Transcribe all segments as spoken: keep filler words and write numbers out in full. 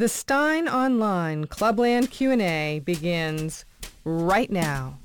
The Stein Online Clubland Q and A begins right now.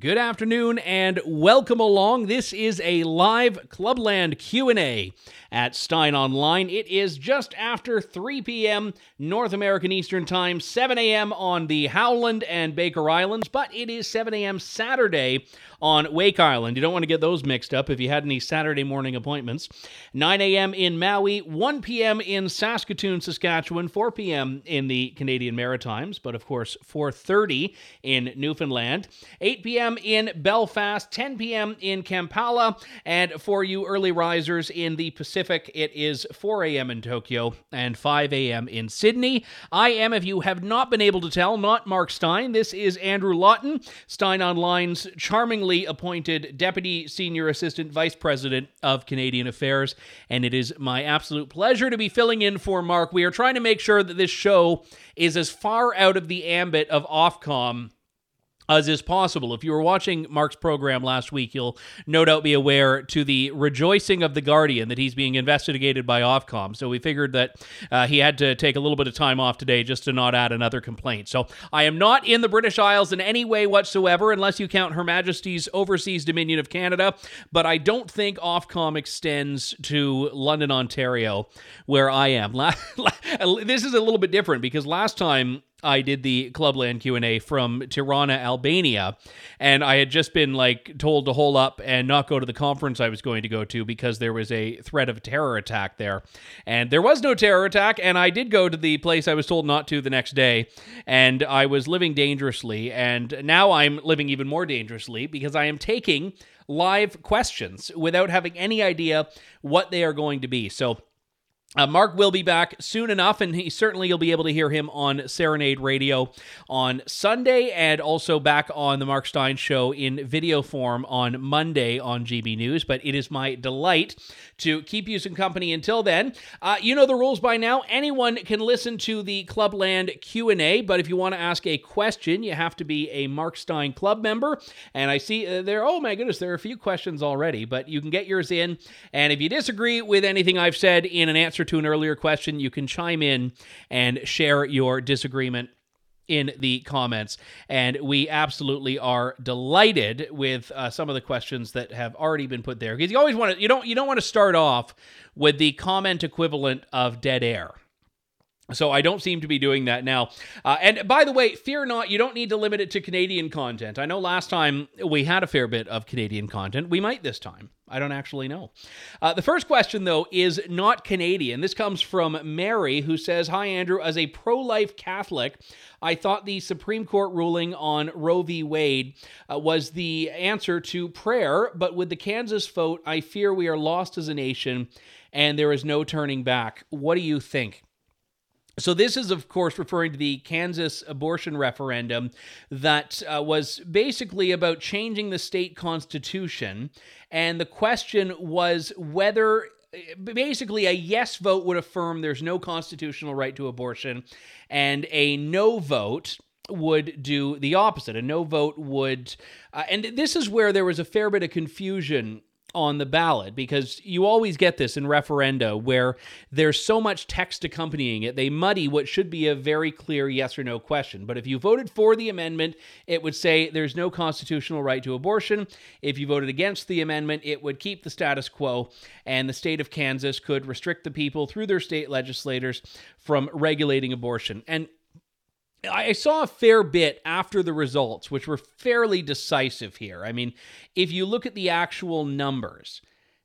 Good afternoon and welcome along. This is a live Clubland Q and A at Stein Online. It is just after three p.m. North American Eastern Time, seven a.m. on the Howland and Baker Islands, but it is seven a.m. Saturday on Wake Island. You don't want to get those mixed up if you had any Saturday morning appointments. nine a.m. in Maui, one p.m. in Saskatoon, Saskatchewan, four p.m. in the Canadian Maritimes, but of course four thirty in Newfoundland, eight p.m. in Belfast, ten p.m. in Kampala, and for you early risers in the Pacific, it is four a.m. in Tokyo and five a.m. in Sydney. I am, if you have not been able to tell, not Mark Steyn. This is Andrew Lawton, Stein Online's charmingly appointed Deputy Senior Assistant Vice President of Canadian Affairs, and it is my absolute pleasure to be filling in for Mark. We are trying to make sure that this show is as far out of the ambit of Ofcom as is possible. If you were watching Mark's program last week, you'll no doubt be aware to the rejoicing of the Guardian that he's being investigated by Ofcom. So we figured that uh, he had to take a little bit of time off today just to not add another complaint. So I am not in the British Isles in any way whatsoever, unless you count Her Majesty's Overseas Dominion of Canada. But I don't think Ofcom extends to London, Ontario, where I am. This is a little bit different because last time I did the Clubland Q and A from Tirana, Albania, and I had just been like told to hole up and not go to the conference I was going to go to because there was a threat of a terror attack there. And there was no terror attack, and I did go to the place I was told not to the next day, and I was living dangerously, and now I'm living even more dangerously because I am taking live questions without having any idea what they are going to be. So Uh, Mark will be back soon enough, and he certainly you'll be able to hear him on Serenade Radio on Sunday and also back on the Mark Steyn Show in video form on Monday on G B News. But it is my delight to keep you some company until then. Uh, you know the rules by now. Anyone can listen to the Clubland Q and A, but if you want to ask a question, you have to be a Mark Steyn Club member. And I see uh, there, oh my goodness, there are a few questions already, but you can get yours in. And if you disagree with anything I've said in an answer to an earlier question, you can chime in and share your disagreement in the comments. And we absolutely are delighted with uh, some of the questions that have already been put there, because you always want to, you don't you don't want to start off with the comment equivalent of dead air. So I don't seem to be doing that now. Uh, and by the way, fear not, you don't need to limit it to Canadian content. I know last time we had a fair bit of Canadian content. We might this time. I don't actually know. Uh, the first question, though, is not Canadian. This comes from Mary, who says, "Hi, Andrew. As a pro-life Catholic, I thought the Supreme Court ruling on Roe v. Wade uh, was the answer to prayer, but with the Kansas vote, I fear we are lost as a nation, and there is no turning back. What do you think?" So this is, of course, referring to the Kansas abortion referendum that uh, was basically about changing the state constitution, and the question was whether basically a yes vote would affirm there's no constitutional right to abortion, and a no vote would do the opposite. A no vote would, uh, and this is where there was a fair bit of confusion on the ballot, because you always get this in referenda where there's so much text accompanying it, they muddy what should be a very clear yes or no question. But if you voted for the amendment, it would say there's no constitutional right to abortion. If you voted against the amendment, it would keep the status quo, and the state of Kansas could restrict the people through their state legislators from regulating abortion. And I saw a fair bit after the results, which were fairly decisive here. I mean, if you look at the actual numbers,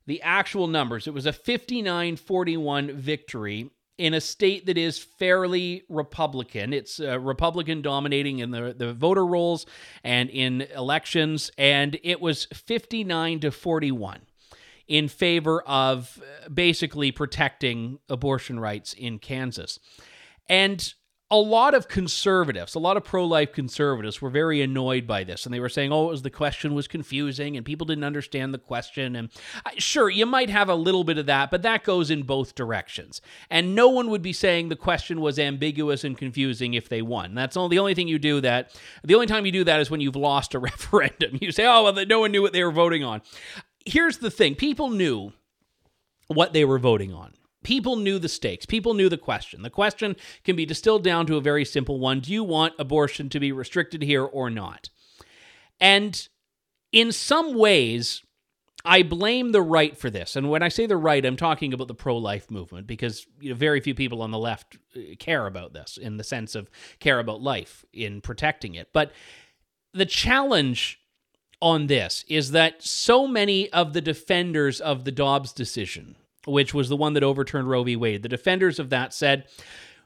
the actual numbers, it was a fifty-nine forty-one victory in a state that is fairly Republican. It's uh, Republican dominating in the, the voter rolls and in elections, and it was fifty-nine to forty-one in favor of basically protecting abortion rights in Kansas. And a lot of conservatives, a lot of pro-life conservatives were very annoyed by this, and they were saying, oh, it was, the question was confusing, and people didn't understand the question, and sure, you might have a little bit of that, but that goes in both directions, and no one would be saying the question was ambiguous and confusing if they won. That's all, the only thing you do that, the only time you do that is when you've lost a referendum. You say, oh, well, no one knew what they were voting on. Here's the thing, people knew what they were voting on. People knew the stakes. People knew the question. The question can be distilled down to a very simple one. Do you want abortion to be restricted here or not? And in some ways, I blame the right for this. And when I say the right, I'm talking about the pro-life movement, because you know, very few people on the left care about this in the sense of care about life in protecting it. But the challenge on this is that so many of the defenders of the Dobbs decision, which was the one that overturned Roe v. Wade. The defenders of that said,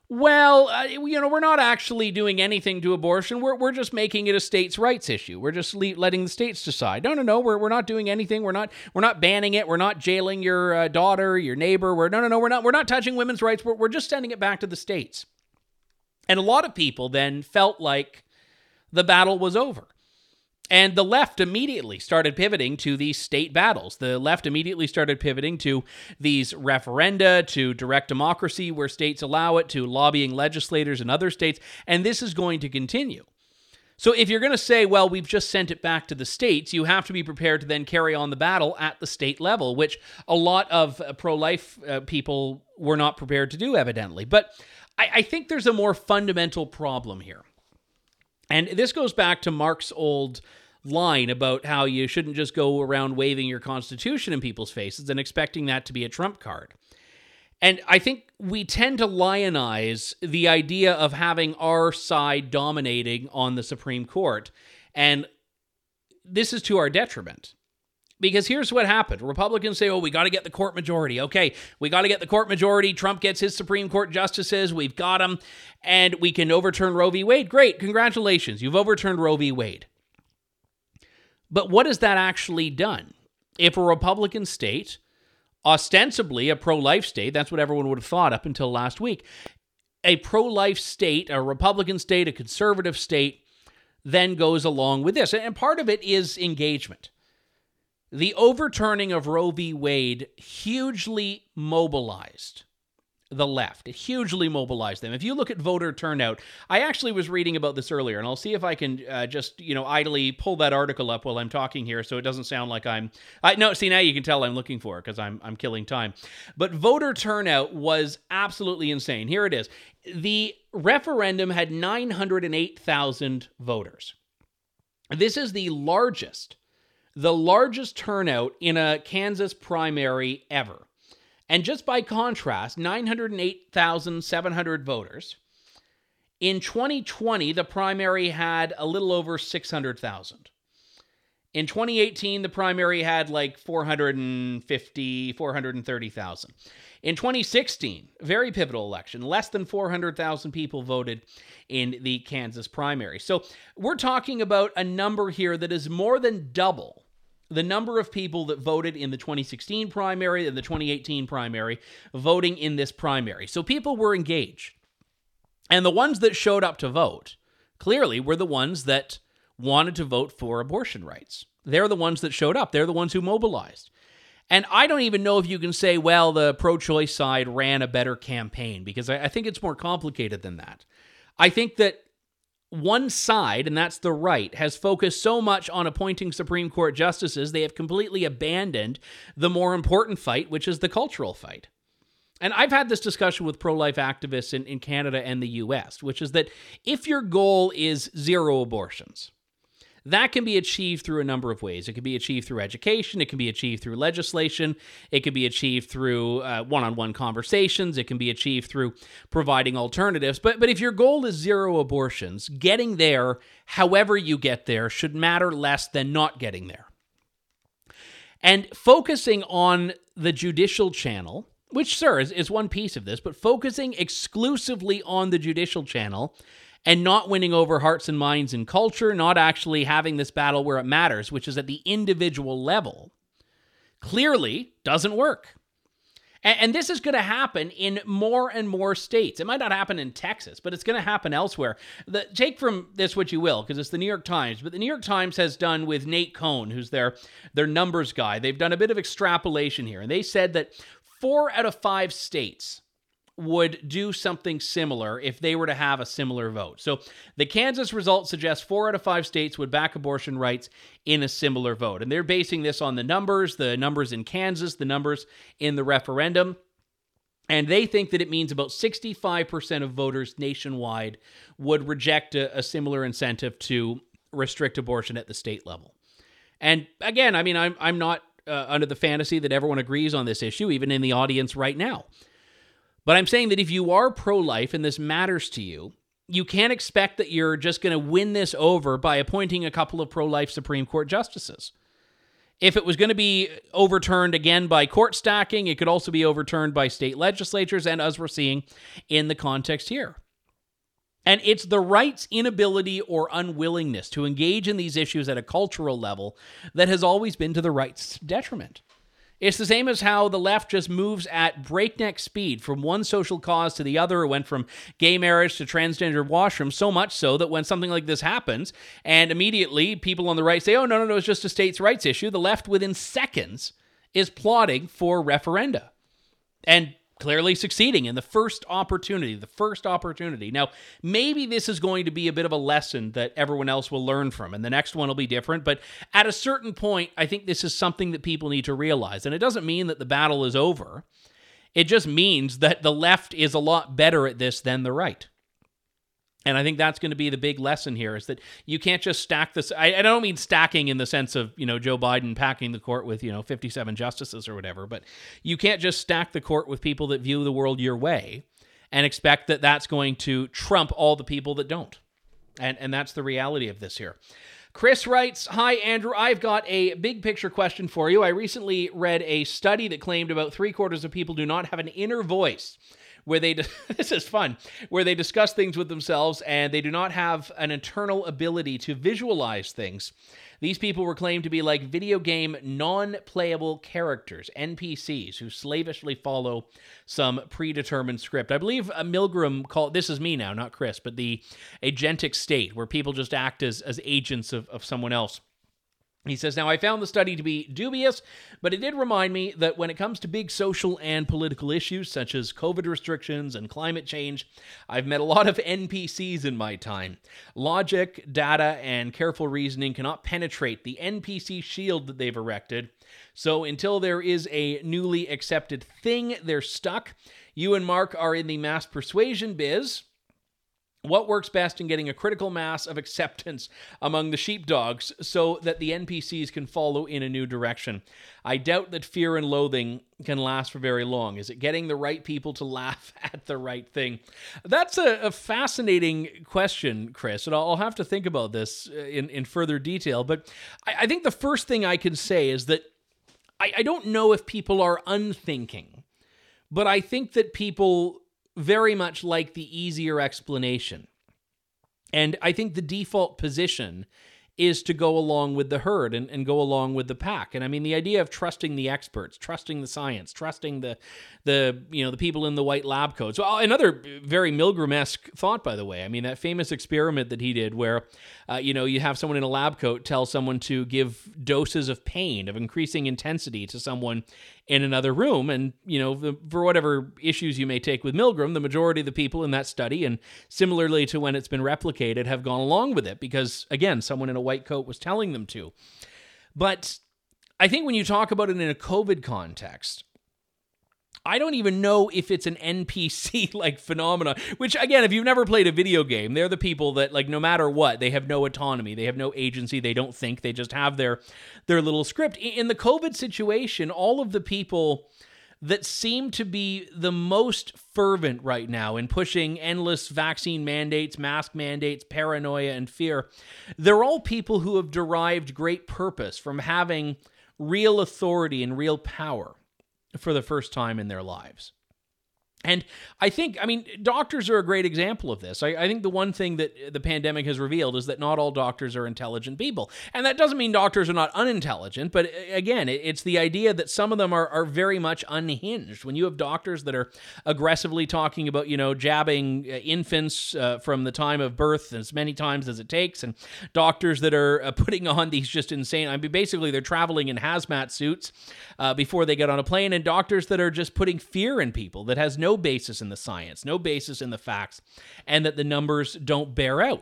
well, uh, you know, we're not actually doing anything to abortion. We're we're just making it a states' rights issue. We're just le- letting the states decide. No, no, no, we're we're not doing anything. We're not we're not banning it. We're not jailing your uh, daughter, your neighbor. We're no, no, no, we're not we're not touching women's rights. We're we're just sending it back to the states. And a lot of people then felt like the battle was over. And the left immediately started pivoting to these state battles. The left immediately started pivoting to these referenda, to direct democracy where states allow it, to lobbying legislators in other states. And this is going to continue. So if you're going to say, well, we've just sent it back to the states, you have to be prepared to then carry on the battle at the state level, which a lot of pro-life uh, people were not prepared to do, evidently. But I, I think there's a more fundamental problem here. And this goes back to Mark's old line about how you shouldn't just go around waving your Constitution in people's faces and expecting that to be a trump card. And I think we tend to lionize the idea of having our side dominating on the Supreme Court, and this is to our detriment. Because here's what happened. Republicans say, oh, we got to get the court majority. Okay, we got to get the court majority. Trump gets his Supreme Court justices. We've got them. And we can overturn Roe v. Wade. Great, congratulations. You've overturned Roe v. Wade. But what has that actually done? If a Republican state, ostensibly a pro-life state, that's what everyone would have thought up until last week, a pro-life state, a Republican state, a conservative state, then goes along with this. And part of it is engagement. The overturning of Roe v. Wade hugely mobilized the left. It hugely mobilized them. If you look at voter turnout, I actually was reading about this earlier, and I'll see if I can uh, just, you know, idly pull that article up while I'm talking here so it doesn't sound like I'm... I, no, see, now you can tell I'm looking for it because I'm, I'm killing time. But voter turnout was absolutely insane. Here it is. The referendum had nine hundred eight thousand voters. This is the largest... the largest turnout in a Kansas primary ever. And just by contrast, nine hundred eight thousand seven hundred voters. In twenty twenty, the primary had a little over six hundred thousand. In twenty eighteen, the primary had like four hundred fifty, four hundred thirty thousand. In twenty sixteen, very pivotal election, less than four hundred thousand people voted in the Kansas primary. So we're talking about a number here that is more than double the number of people that voted in the twenty sixteen primary and the twenty eighteen primary voting in this primary. So people were engaged. And the ones that showed up to vote clearly were the ones that wanted to vote for abortion rights. They're the ones that showed up. They're the ones who mobilized. And I don't even know if you can say, well, the pro-choice side ran a better campaign, because I think it's more complicated than that. I think that one side, and that's the right, has focused so much on appointing Supreme Court justices, they have completely abandoned the more important fight, which is the cultural fight. And I've had this discussion with pro-life activists in, in Canada and the U S, which is that if your goal is zero abortions, that can be achieved through a number of ways. It can be achieved through education. It can be achieved through legislation. It can be achieved through uh, one-on-one conversations. It can be achieved through providing alternatives. But but if your goal is zero abortions, getting there, however you get there, should matter less than not getting there. And focusing on the judicial channel, which, sir, is, is one piece of this, but focusing exclusively on the judicial channel and not winning over hearts and minds and culture, not actually having this battle where it matters, which is at the individual level, clearly doesn't work. And, and this is going to happen in more and more states. It might not happen in Texas, but it's going to happen elsewhere. The, take from this what you will, because it's the New York Times, but the New York Times has done with Nate Cohn, who's their, their numbers guy, they've done a bit of extrapolation here, and they said that four out of five states would do something similar if they were to have a similar vote. So the Kansas result suggests four out of five states would back abortion rights in a similar vote. And they're basing this on the numbers, the numbers in Kansas, the numbers in the referendum. And they think that it means about sixty-five percent of voters nationwide would reject a, a similar incentive to restrict abortion at the state level. And again, I mean, I'm, I'm not uh, under the fantasy that everyone agrees on this issue, even in the audience right now. But I'm saying that if you are pro-life and this matters to you, you can't expect that you're just going to win this over by appointing a couple of pro-life Supreme Court justices. If it was going to be overturned again by court stacking, it could also be overturned by state legislatures, and as we're seeing in the context here. And it's the right's inability or unwillingness to engage in these issues at a cultural level that has always been to the right's detriment. It's the same as how the left just moves at breakneck speed from one social cause to the other. It went from gay marriage to transgender washrooms, so much so that when something like this happens, and immediately people on the right say, oh, no, no, no, it's just a states' rights issue, the left within seconds is plotting for referenda and clearly succeeding in the first opportunity, the first opportunity. Now, maybe this is going to be a bit of a lesson that everyone else will learn from, and the next one will be different, but at a certain point, I think this is something that people need to realize, and it doesn't mean that the battle is over. It just means that the left is a lot better at this than the right. And I think that's going to be the big lesson here, is that you can't just stack this. I, I don't mean stacking in the sense of, you know, Joe Biden packing the court with, you know, fifty-seven justices or whatever, but you can't just stack the court with people that view the world your way and expect that that's going to trump all the people that don't. And, and that's the reality of this here. Chris writes, hi, Andrew, I've got a big picture question for you. I recently read a study that claimed about three quarters of people do not have an inner voice where they, this is fun, where they discuss things with themselves and they do not have an internal ability to visualize things. These people were claimed to be like video game non-playable characters, N P Cs, who slavishly follow some predetermined script. I believe uh, Milgram called, this is me now, not Chris, but the agentic state, where people just act as, as agents of, of someone else. He says, now I found the study to be dubious, but it did remind me that when it comes to big social and political issues such as COVID restrictions and climate change, I've met a lot of N P Cs in my time. Logic, data, and careful reasoning cannot penetrate the N P C shield that they've erected. So until there is a newly accepted thing, they're stuck. You and Mark are in the mass persuasion biz. What works best in getting a critical mass of acceptance among the sheepdogs so that the N P Cs can follow in a new direction? I doubt that fear and loathing can last for very long. Is it getting the right people to laugh at the right thing? That's a, a fascinating question, Chris, and I'll have to think about this in, in further detail. But I, I think the first thing I can say is that I, I don't know if people are unthinking, but I think that people very much like the easier explanation. And I think the default position is to go along with the herd and, and go along with the pack. And I mean, the idea of trusting the experts, trusting the science, trusting the, the you know, the people in the white lab coats. Well, another very Milgram-esque thought, by the way. I mean, that famous experiment that he did where, uh, you know, you have someone in a lab coat tell someone to give doses of pain, of increasing intensity to someone in another room. And, you know, the, for whatever issues you may take with Milgram, the majority of the people in that study, and similarly to when it's been replicated, have gone along with it because, again, someone in a white coat was telling them to. But I think when you talk about it in a COVID context, I don't even know if it's an N P C-like phenomenon, which, again, if you've never played a video game, they're the people that, like, no matter what, they have no autonomy, they have no agency, they don't think, they just have their, their little script. In the COVID situation, all of the people that seem to be the most fervent right now in pushing endless vaccine mandates, mask mandates, paranoia, and fear, they're all people who have derived great purpose from having real authority and real power for the first time in their lives. And I think, I mean, doctors are a great example of this. I, I think the one thing that the pandemic has revealed is that not all doctors are intelligent people. And that doesn't mean doctors are not unintelligent, but again, it, it's the idea that some of them are, are very much unhinged. When you have doctors that are aggressively talking about, you know, jabbing infants uh, from the time of birth as many times as it takes, and doctors that are uh, putting on these just insane, I mean, basically they're traveling in hazmat suits uh, before they get on a plane, and doctors that are just putting fear in people that has no No basis in the science, no basis in the facts, and that the numbers don't bear out.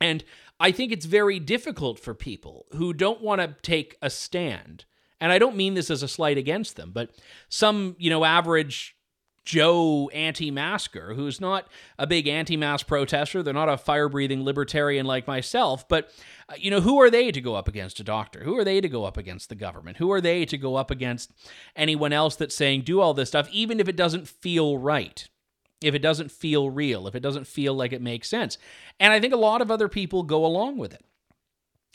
And I think it's very difficult for people who don't want to take a stand. And I don't mean this as a slight against them, but some, you know, average Joe anti-masker who's not a big anti-mask protester, they're not a fire-breathing libertarian like myself, but, uh, you know, who are they to go up against a doctor? Who are they to go up against the government? Who are they to go up against anyone else that's saying do all this stuff, even if it doesn't feel right, if it doesn't feel real, if it doesn't feel like it makes sense? And I think a lot of other people go along with it.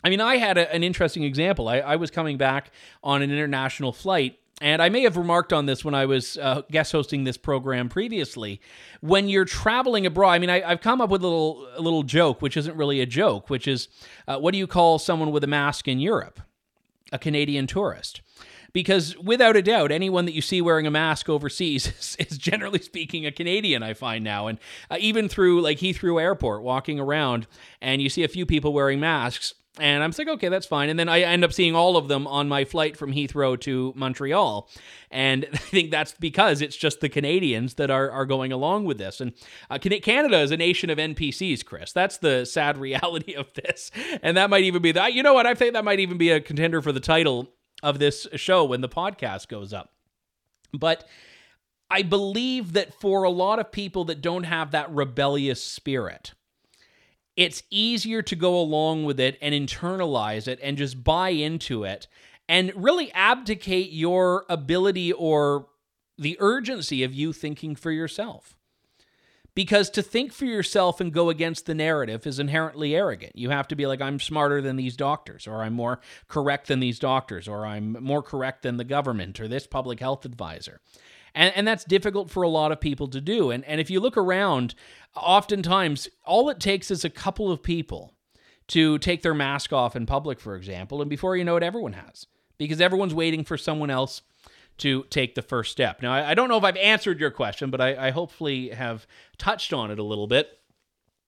I mean, I had a, an interesting example. I, I was coming back on an international flight, and I may have remarked on this when I was uh, guest hosting this program previously. When you're traveling abroad, I mean, I, I've come up with a little, a little joke, which isn't really a joke, which is, uh, what do you call someone with a mask in Europe? A Canadian tourist. Because without a doubt, anyone that you see wearing a mask overseas is, is generally speaking a Canadian, I find now. And uh, even through like Heathrow Airport, walking around, and you see a few people wearing masks, and I'm like, okay, that's fine. And then I end up seeing all of them on my flight from Heathrow to Montreal. And I think that's because it's just the Canadians that are are going along with this. And uh, Canada is a nation of N P Cs, Chris. That's the sad reality of this. And that might even be the, you know what, I think that might even be a contender for the title of this show when the podcast goes up. But I believe that for a lot of people that don't have that rebellious spirit, it's easier to go along with it and internalize it and just buy into it and really abdicate your ability or the urgency of you thinking for yourself. Because to think for yourself and go against the narrative is inherently arrogant. You have to be like, I'm smarter than these doctors, or I'm more correct than these doctors, or I'm more correct than the government or this public health advisor. And, and that's difficult for a lot of people to do. And, and if you look around, oftentimes all it takes is a couple of people to take their mask off in public, for example, and before you know it, everyone has, because everyone's waiting for someone else to take the first step. Now, I, I don't know if I've answered your question, but I, I hopefully have touched on it a little bit.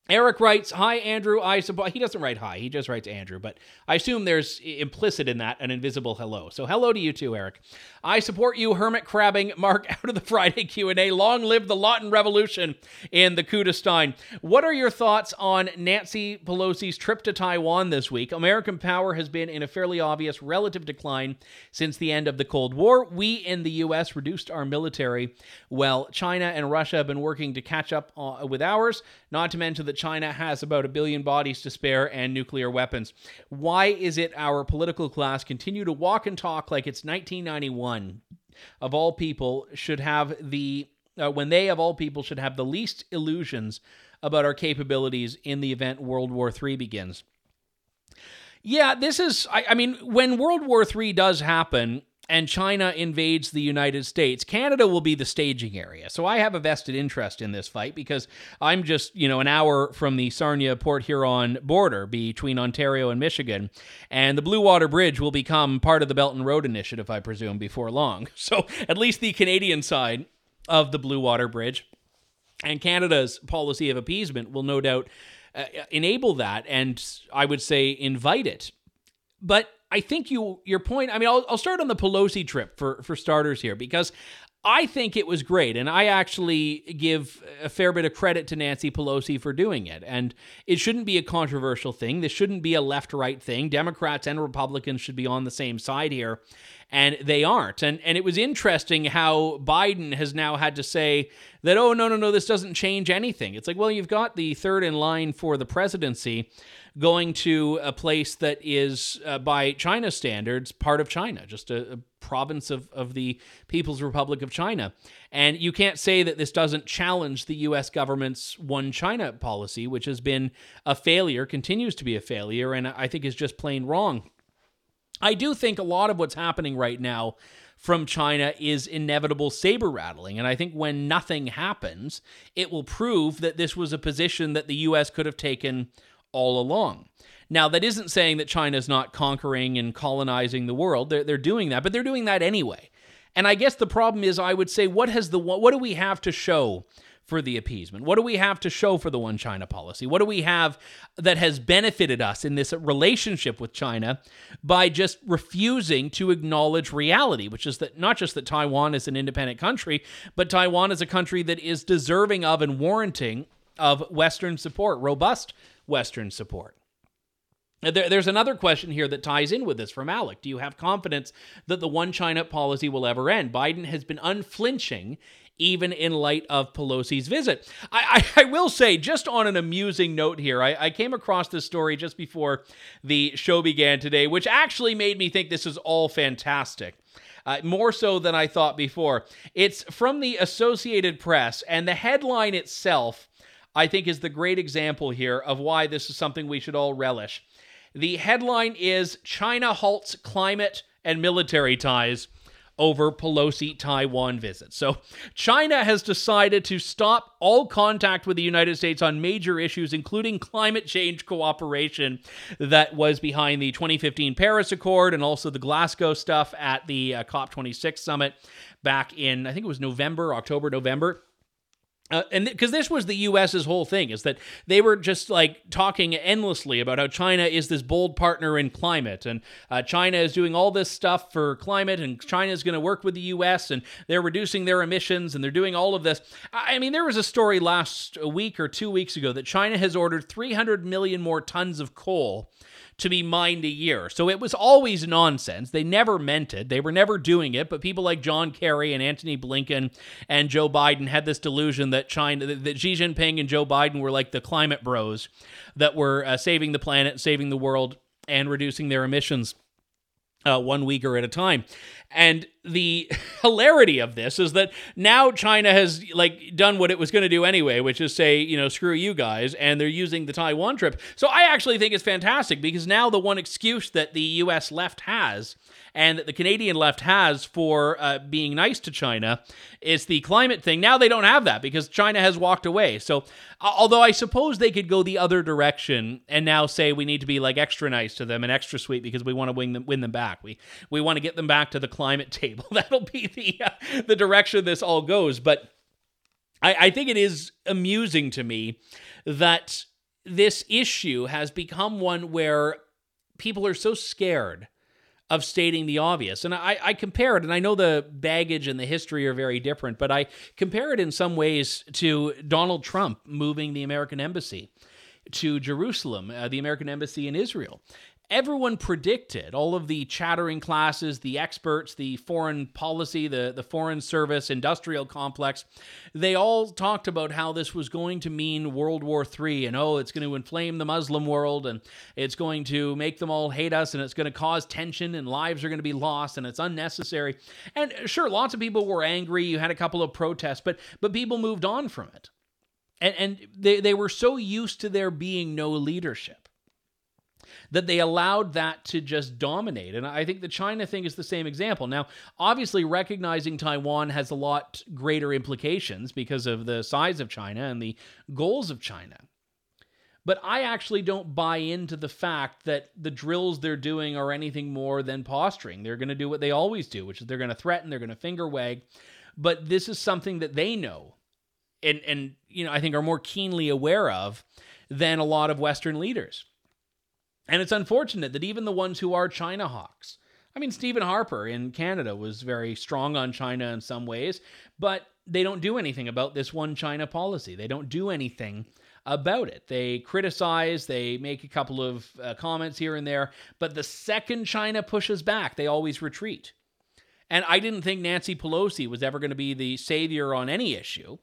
Eric writes, hi, Andrew, I support... He doesn't write hi, he just writes Andrew, but I assume there's implicit in that an invisible hello. So hello to you too, Eric. I support you, hermit crabbing Mark, out of the Friday Q and A. Long live the Lawton Revolution in the coup de Stein. What are your thoughts on Nancy Pelosi's trip to Taiwan this week? American power has been in a fairly obvious relative decline since the end of the Cold War. We in the U S reduced our military, while China and Russia have been working to catch up with ours, not to mention that China has about a billion bodies to spare and nuclear weapons. Why is it our political class continue to walk and talk like it's nineteen ninety-one? Of all people should have the, uh, when they of all people should have the least illusions about our capabilities in the event World War Three begins. Yeah, this is, I, I mean, when World War Three does happen, and China invades the United States, Canada will be the staging area. So I have a vested interest in this fight because I'm just, you know, an hour from the Sarnia-Port Huron border between Ontario and Michigan, and the Blue Water Bridge will become part of the Belt and Road Initiative, I presume, before long. So at least the Canadian side of the Blue Water Bridge and Canada's policy of appeasement will no doubt uh, enable that, and I would say invite it. But I think you your point, I mean, I'll, I'll start on the Pelosi trip for, for starters here, because I think it was great, and I actually give a fair bit of credit to Nancy Pelosi for doing it, and it shouldn't be a controversial thing. This shouldn't be a left-right thing. Democrats and Republicans should be on the same side here, and they aren't. And and it was interesting how Biden has now had to say that, oh, no, no, no, this doesn't change anything. It's like, well, you've got the third in line for the presidency going to a place that is, uh, by China standards, part of China, just a, a province of, of the People's Republic of China. And you can't say that this doesn't challenge the U S government's one China policy, which has been a failure, continues to be a failure, and I think is just plain wrong. I do think a lot of what's happening right now from China is inevitable saber rattling. And I think when nothing happens, it will prove that this was a position that the U S could have taken all along. Now, that isn't saying that China's not conquering and colonizing the world. They're, they're doing that, but they're doing that anyway. And I guess the problem is, I would say, what has the what do we have to show for the appeasement? What do we have to show for the one China policy? What do we have that has benefited us in this relationship with China by just refusing to acknowledge reality, which is that not just that Taiwan is an independent country, but Taiwan is a country that is deserving of and warranting of Western support, robust Western support. There, there's another question here that ties in with this from Alec. Do you have confidence that the one China policy will ever end? Biden has been unflinching even in light of Pelosi's visit. I, I, I will say, just on an amusing note here, I, I came across this story just before the show began today, which actually made me think this is all fantastic, uh, more so than I thought before. It's from the Associated Press, and the headline itself, I think, is the great example here of why this is something we should all relish. The headline is, China halts climate and military ties over Pelosi-Taiwan visit. So China has decided to stop all contact with the United States on major issues, including climate change cooperation that was behind the twenty fifteen Paris Accord and also the Glasgow stuff at the uh, COP twenty-six summit back in, I think it was November, October, November. Uh, and because th- this was the U.S.'s whole thing, is that they were just like talking endlessly about how China is this bold partner in climate, and uh, China is doing all this stuff for climate, and China is going to work with the U S, and they're reducing their emissions, and they're doing all of this. I mean, there was a story last week or two weeks ago that China has ordered three hundred million more tons of coal to be mined a year. So it was always nonsense. They never meant it. They were never doing it. But people like John Kerry and Anthony Blinken and Joe Biden had this delusion that China, that Xi Jinping and Joe Biden were like the climate bros that were uh, saving the planet, saving the world, and reducing their emissions uh, one week at a time. And the hilarity of this is that now China has like done what it was going to do anyway, which is say, you know, screw you guys, and they're using the Taiwan trip. So I actually think it's fantastic, because now the one excuse that the U S left has, and that the Canadian left has for uh, being nice to China, is the climate thing. Now they don't have that because China has walked away. So although I suppose they could go the other direction and now say we need to be like extra nice to them and extra sweet because we want to win them, win them back. We we want to get them back to the climate table. That'll be the uh, the direction this all goes. But I, I think it is amusing to me that this issue has become one where people are so scared of stating the obvious. And I, I compare it, and I know the baggage and the history are very different, but I compare it in some ways to Donald Trump moving the American embassy to Jerusalem, uh, the American embassy in Israel. Everyone predicted, all of the chattering classes, the experts, the foreign policy, the, the foreign service, industrial complex, they all talked about how this was going to mean World War Three, and oh, it's going to inflame the Muslim world, and it's going to make them all hate us, and it's going to cause tension, and lives are going to be lost, and it's unnecessary. And sure, lots of people were angry, you had a couple of protests, but but people moved on from it. And, and they, they were so used to there being no leadership that they allowed that to just dominate. And I think the China thing is the same example. Now, obviously, recognizing Taiwan has a lot greater implications because of the size of China and the goals of China. But I actually don't buy into the fact that the drills they're doing are anything more than posturing. They're going to do what they always do, which is they're going to threaten, they're going to finger wag. But this is something that they know and, and you know, I think are more keenly aware of than a lot of Western leaders. And it's unfortunate that even the ones who are China hawks, I mean, Stephen Harper in Canada was very strong on China in some ways, but they don't do anything about this one China policy. They don't do anything about it. They criticize, they make a couple of uh, comments here and there, but the second China pushes back, they always retreat. And I didn't think Nancy Pelosi was ever going to be the savior on any issue.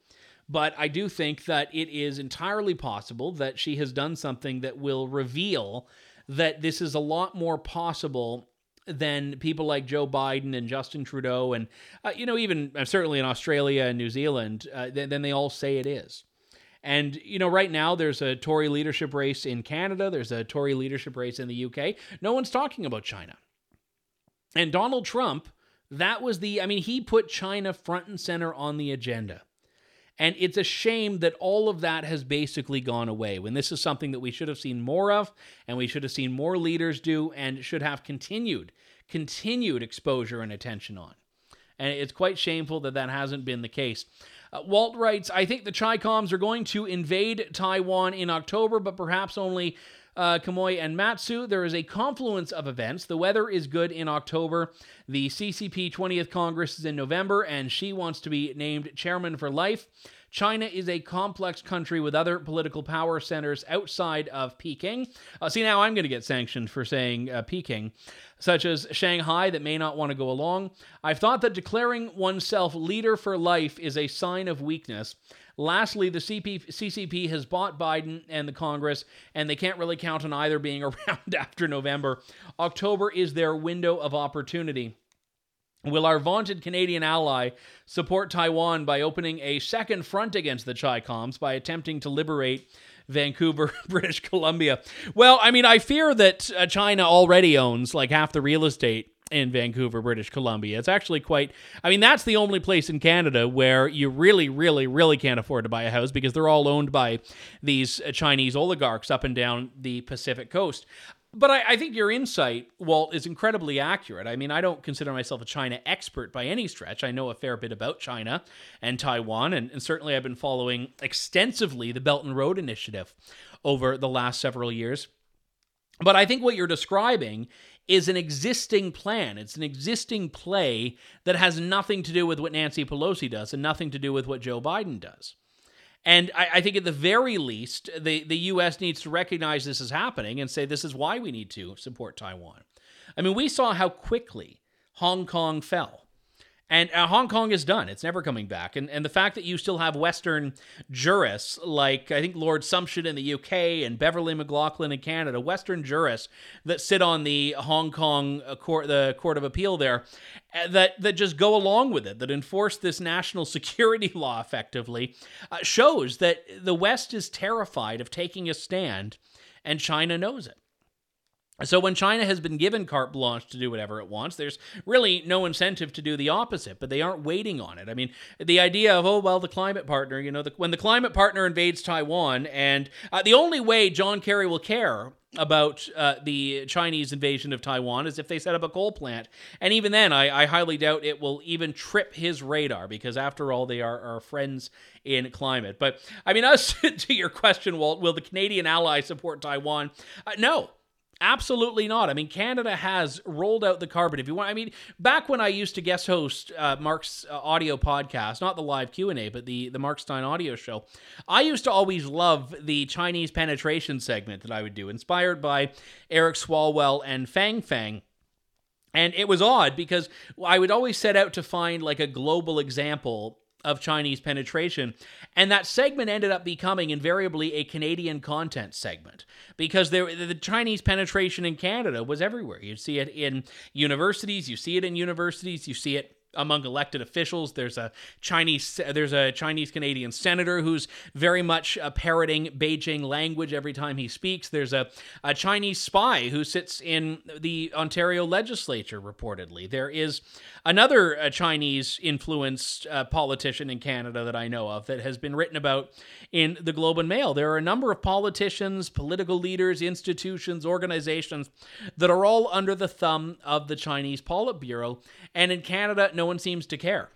But I do think that it is entirely possible that she has done something that will reveal that this is a lot more possible than people like Joe Biden and Justin Trudeau and, uh, you know, even uh, certainly in Australia and New Zealand, uh, th- than they all say it is. And, you know, right now there's a Tory leadership race in Canada. There's a Tory leadership race in the U K. No one's talking about China. And Donald Trump, that was the, I mean, he put China front and center on the agenda. And it's a shame that all of that has basically gone away, when this is something that we should have seen more of, and we should have seen more leaders do, and should have continued, continued exposure and attention on. And it's quite shameful that that hasn't been the case. Uh, Walt writes, I think the Chi-Coms are going to invade Taiwan in October, but perhaps only Uh, Kamoy and Matsu. There is a confluence of events. The weather is good in October. The C C P twentieth Congress is in November, and she wants to be named chairman for life. China is a complex country with other political power centers outside of Peking. Uh, see, now I'm going to get sanctioned for saying uh, Peking, such as Shanghai, that may not want to go along. I've thought that declaring oneself leader for life is a sign of weakness. Lastly, the C C P has bought Biden and the Congress, and they can't really count on either being around after November. October is their window of opportunity. Will our vaunted Canadian ally support Taiwan by opening a second front against the Chi-Coms by attempting to liberate Vancouver, British Columbia? Well, I mean, I fear that China already owns like half the real estate in Vancouver, British Columbia. It's actually quite, I mean, that's the only place in Canada where you really, really, really can't afford to buy a house, because they're all owned by these Chinese oligarchs up and down the Pacific coast. But I, I think your insight, Walt, is incredibly accurate. I mean, I don't consider myself a China expert by any stretch. I know a fair bit about China and Taiwan, and, and certainly I've been following extensively the Belt and Road Initiative over the last several years. But I think what you're describing is an existing plan. It's an existing play that has nothing to do with what Nancy Pelosi does and nothing to do with what Joe Biden does. And I, I think at the very least, the, the U S needs to recognize this is happening and say this is why we need to support Taiwan. I mean, we saw how quickly Hong Kong fell. And uh, Hong Kong is done. It's never coming back. And and the fact that you still have Western jurists, like I think Lord Sumption in the U K and Beverly McLaughlin in Canada, Western jurists that sit on the Hong Kong uh, court, the Court of Appeal there, uh, that, that just go along with it, that enforce this national security law effectively, uh, shows that the West is terrified of taking a stand, and China knows it. So when China has been given carte blanche to do whatever it wants, there's really no incentive to do the opposite, but they aren't waiting on it. I mean, the idea of, oh, well, the climate partner, you know, the, when the climate partner invades Taiwan, and uh, the only way John Kerry will care about uh, the Chinese invasion of Taiwan is if they set up a coal plant. And even then, I, I highly doubt it will even trip his radar, because after all, they are our friends in climate. But I mean, us to your question, Walt, will the Canadian ally support Taiwan? Uh, no. Absolutely not. I mean, Canada has rolled out the carpet. If you want, I mean, back when I used to guest host uh, Mark's uh, audio podcast, not the live Q and A, but the, the Mark Steyn audio show, I used to always love the Chinese penetration segment that I would do, inspired by Eric Swalwell and Fang Fang. And it was odd because I would always set out to find like a global example of Chinese penetration. And that segment ended up becoming invariably a Canadian content segment, because there, the Chinese penetration in Canada was everywhere. You see it in universities, you see it in universities, you see it among elected officials. There's a Chinese, there's a Chinese Canadian senator who's very much uh, parroting Beijing language every time he speaks. There's a, a Chinese spy who sits in the Ontario legislature, reportedly. There is another uh, Chinese-influenced uh, politician in Canada that I know of that has been written about in the Globe and Mail. There are a number of politicians, political leaders, institutions, organizations that are all under the thumb of the Chinese Politburo, and in Canada, no one seems to care.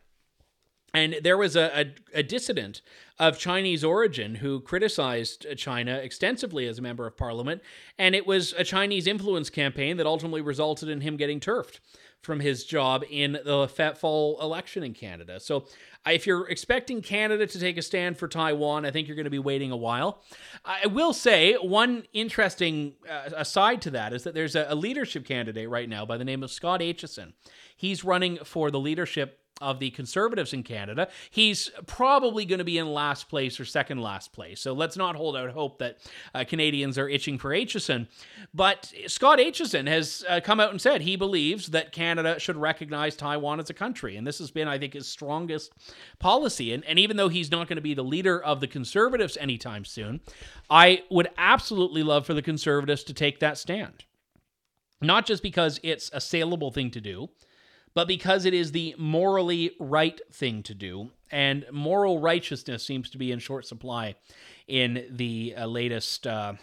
And there was a, a, a dissident of Chinese origin who criticized China extensively as a member of parliament, and it was a Chinese influence campaign that ultimately resulted in him getting turfed from his job in the fall election in Canada. So if you're expecting Canada to take a stand for Taiwan, I think you're going to be waiting a while. I will say one interesting uh, aside to that is that there's a, a leadership candidate right now by the name of Scott Aitchison. He's running for the leadership of the Conservatives in Canada. He's probably going to be in last place or second last place. So let's not hold out hope that uh, Canadians are itching for Aitchison. But Scott Aitchison has uh, come out and said he believes that Canada should recognize Taiwan as a country. And this has been, I think, his strongest policy. And, and even though he's not going to be the leader of the Conservatives anytime soon, I would absolutely love for the Conservatives to take that stand. Not just because it's a saleable thing to do, but because it is the morally right thing to do, and moral righteousness seems to be in short supply in the uh, latest uh,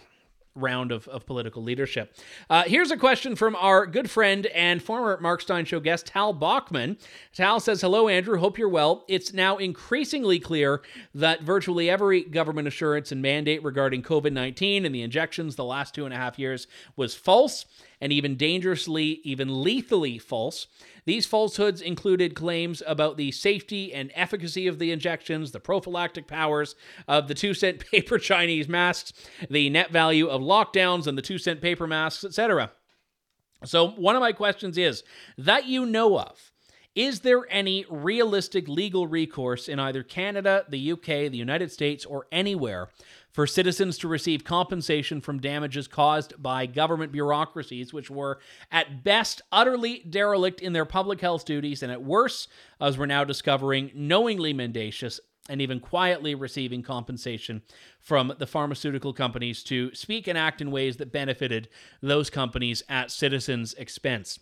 round of, of political leadership. Uh, here's a question from our good friend and former Mark Steyn Show guest, Tal Bachman. Tal says, hello, Andrew. Hope you're well. It's now increasingly clear that virtually every government assurance and mandate regarding covid nineteen and the injections the last two and a half years was false, and even dangerously, even lethally false. These falsehoods included claims about the safety and efficacy of the injections, the prophylactic powers of the two-cent paper Chinese masks, the net value of lockdowns and the two-cent paper masks, et cetera. So one of my questions is, that you know of, is there any realistic legal recourse in either Canada, the U K, the United States, or anywhere for citizens to receive compensation from damages caused by government bureaucracies, which were at best utterly derelict in their public health duties, and at worst, as we're now discovering, knowingly mendacious, and even quietly receiving compensation from the pharmaceutical companies to speak and act in ways that benefited those companies at citizens' expense?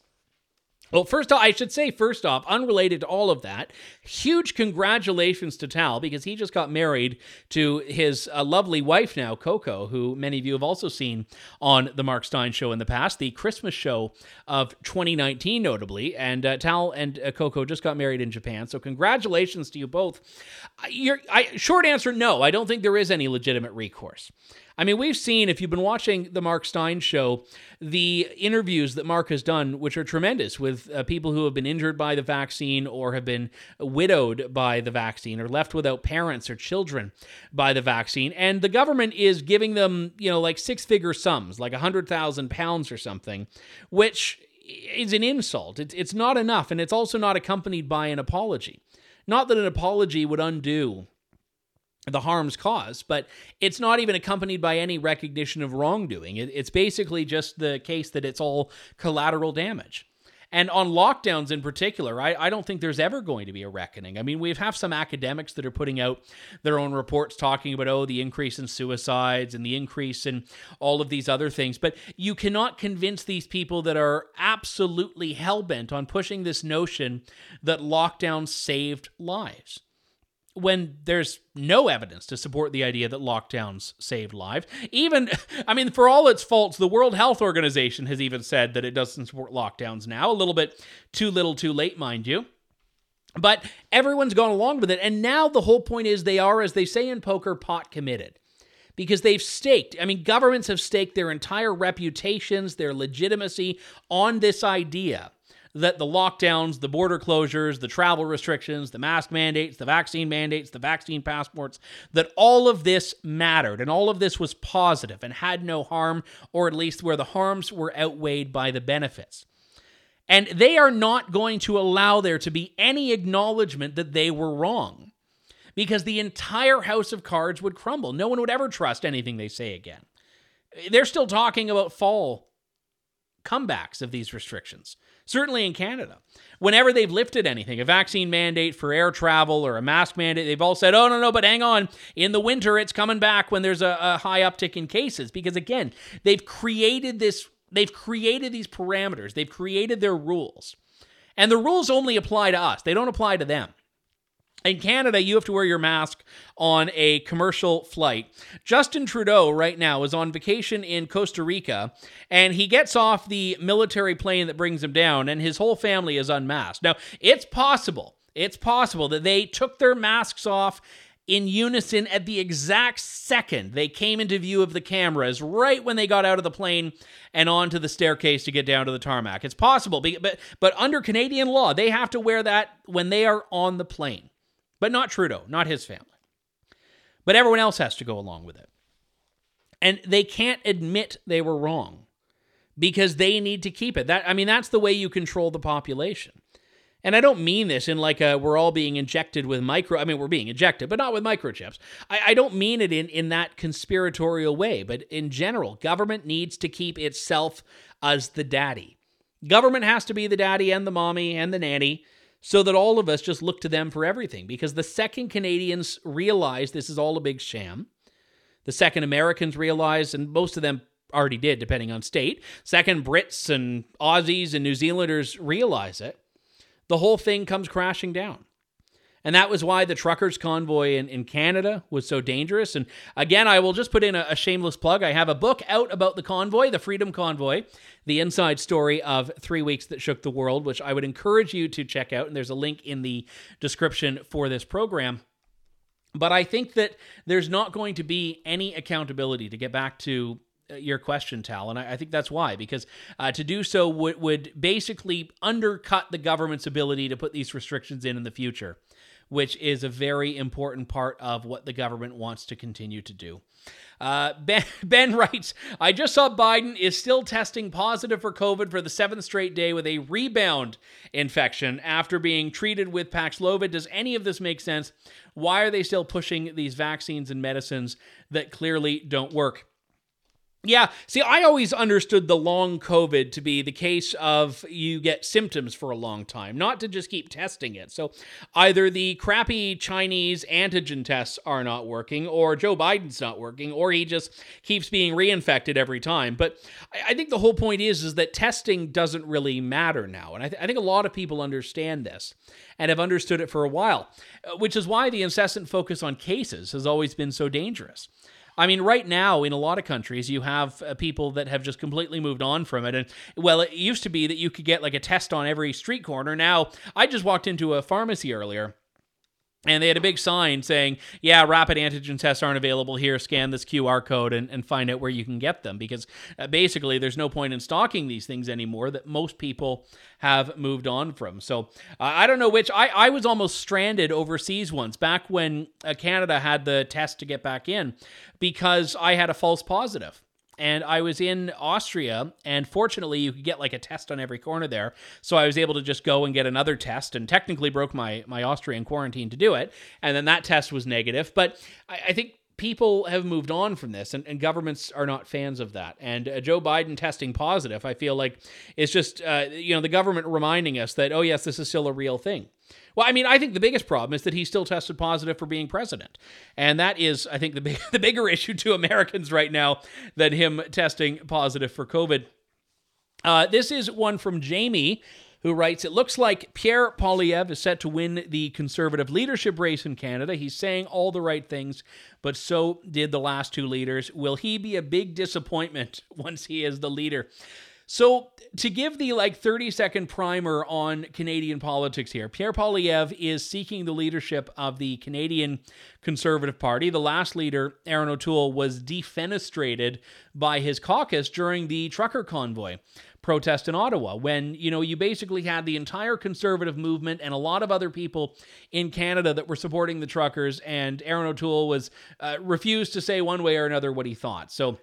Well, first off, I should say, first off, unrelated to all of that, huge congratulations to Tal, because he just got married to his uh, lovely wife now, Coco, who many of you have also seen on The Mark Steyn Show in the past, the Christmas show of twenty nineteen, notably. And uh, Tal and uh, Coco just got married in Japan, so congratulations to you both. You're, I, short answer, no, I don't think there is any legitimate recourse. I mean, we've seen, if you've been watching The Mark Steyn Show, the interviews that Mark has done, which are tremendous, with uh, people who have been injured by the vaccine or have been widowed by the vaccine or left without parents or children by the vaccine. And the government is giving them, you know, like six-figure sums, like one hundred thousand pounds or something, which is an insult. It's, it's not enough, and it's also not accompanied by an apology. Not that an apology would undo the harm's caused, but it's not even accompanied by any recognition of wrongdoing. It, it's basically just the case that it's all collateral damage. And on lockdowns in particular, I, I don't think there's ever going to be a reckoning. I mean, we have some academics that are putting out their own reports talking about, oh, the increase in suicides and the increase in all of these other things. But you cannot convince these people that are absolutely hellbent on pushing this notion that lockdowns saved lives, when there's no evidence to support the idea that lockdowns saved lives. Even, I mean, for all its faults, the World Health Organization has even said that it doesn't support lockdowns now. A little bit too little too late, mind you. But everyone's gone along with it. And now the whole point is they are, as they say in poker, pot committed. Because they've staked, I mean, governments have staked their entire reputations, their legitimacy on this idea that the lockdowns, the border closures, the travel restrictions, the mask mandates, the vaccine mandates, the vaccine passports, that all of this mattered and all of this was positive and had no harm, or at least where the harms were outweighed by the benefits. And they are not going to allow there to be any acknowledgement that they were wrong, because the entire house of cards would crumble. No one would ever trust anything they say again. They're still talking about fall comebacks of these restrictions. Certainly in Canada, whenever they've lifted anything, a vaccine mandate for air travel or a mask mandate, they've all said, oh, no, no, but hang on. In the winter, it's coming back when there's a, a high uptick in cases. Because again, they've created this, they've created these parameters. They've created their rules. And the rules only apply to us. They don't apply to them. In Canada, you have to wear your mask on a commercial flight. Justin Trudeau right now is on vacation in Costa Rica, and he gets off the military plane that brings him down, and his whole family is unmasked. Now, it's possible, it's possible that they took their masks off in unison at the exact second they came into view of the cameras, right when they got out of the plane and onto the staircase to get down to the tarmac. It's possible, but, but under Canadian law, they have to wear that when they are on the plane. But not Trudeau, not his family. But everyone else has to go along with it. And they can't admit they were wrong because they need to keep it. That I mean, that's the way you control the population. And I don't mean this in like a, we're all being injected with micro... I mean, we're being injected, but not with microchips. I, I don't mean it in, in that conspiratorial way. But in general, government needs to keep itself as the daddy. Government has to be the daddy and the mommy and the nanny, so that all of us just look to them for everything. Because the second Canadians realize this is all a big sham, the second Americans realize, and most of them already did, depending on state. Second, Brits and Aussies and New Zealanders realize it. The whole thing comes crashing down. And that was why the truckers' convoy in, in Canada was so dangerous. And again, I will just put in a, a shameless plug. I have a book out about the convoy, the Freedom Convoy, the inside story of three weeks that shook the world, which I would encourage you to check out. And there's a link in the description for this program. But I think that there's not going to be any accountability, to get back to your question, Tal, and I, I think that's why, because uh, to do so would, would basically undercut the government's ability to put these restrictions in in the future, which is a very important part of what the government wants to continue to do. Uh, Ben, Ben writes, I just saw Biden is still testing positive for COVID for the seventh straight day with a rebound infection after being treated with Paxlovid. Does any of this make sense? Why are they still pushing these vaccines and medicines that clearly don't work? Yeah, see, I always understood the long COVID to be the case of you get symptoms for a long time, not to just keep testing it. So either the crappy Chinese antigen tests are not working, or Joe Biden's not working, or he just keeps being reinfected every time. But I think the whole point is, is that testing doesn't really matter now. And I, th- I think a lot of people understand this and have understood it for a while, which is why the incessant focus on cases has always been so dangerous. I mean, right now, in a lot of countries, you have uh, people that have just completely moved on from it. And, well, it used to be that you could get, like, a test on every street corner. Now, I just walked into a pharmacy earlier, and they had a big sign saying, yeah, rapid antigen tests aren't available here. Scan this Q R code and, and find out where you can get them. Because, uh, basically, there's no point in stocking these things anymore that most people have moved on from. So, uh, I don't know which. I, I was almost stranded overseas once, back when uh, Canada had the test to get back in, because I had a false positive. And I was in Austria, and fortunately, you could get like a test on every corner there. So I was able to just go and get another test, and technically broke my, my Austrian quarantine to do it. And then that test was negative. But I, I think people have moved on from this, and, and governments are not fans of that. And uh, Joe Biden testing positive, I feel like it's just, uh, you know, the government reminding us that, oh, yes, this is still a real thing. Well, I mean, I think the biggest problem is that he still tested positive for being president. And that is, I think, the big, the bigger issue to Americans right now than him testing positive for COVID. Uh, this is one from Jamie, who writes, it looks like Pierre Poilievre is set to win the Conservative leadership race in Canada. He's saying all the right things, but so did the last two leaders. Will he be a big disappointment once he is the leader? So to give the like thirty second primer on Canadian politics here, Pierre Poilievre is seeking the leadership of the Canadian Conservative Party. The last leader, Erin O'Toole, was defenestrated by his caucus during the trucker convoy protest in Ottawa, when, you know, you basically had the entire conservative movement and a lot of other people in Canada that were supporting the truckers, and Erin O'Toole was uh, refused to say one way or another what he thought. So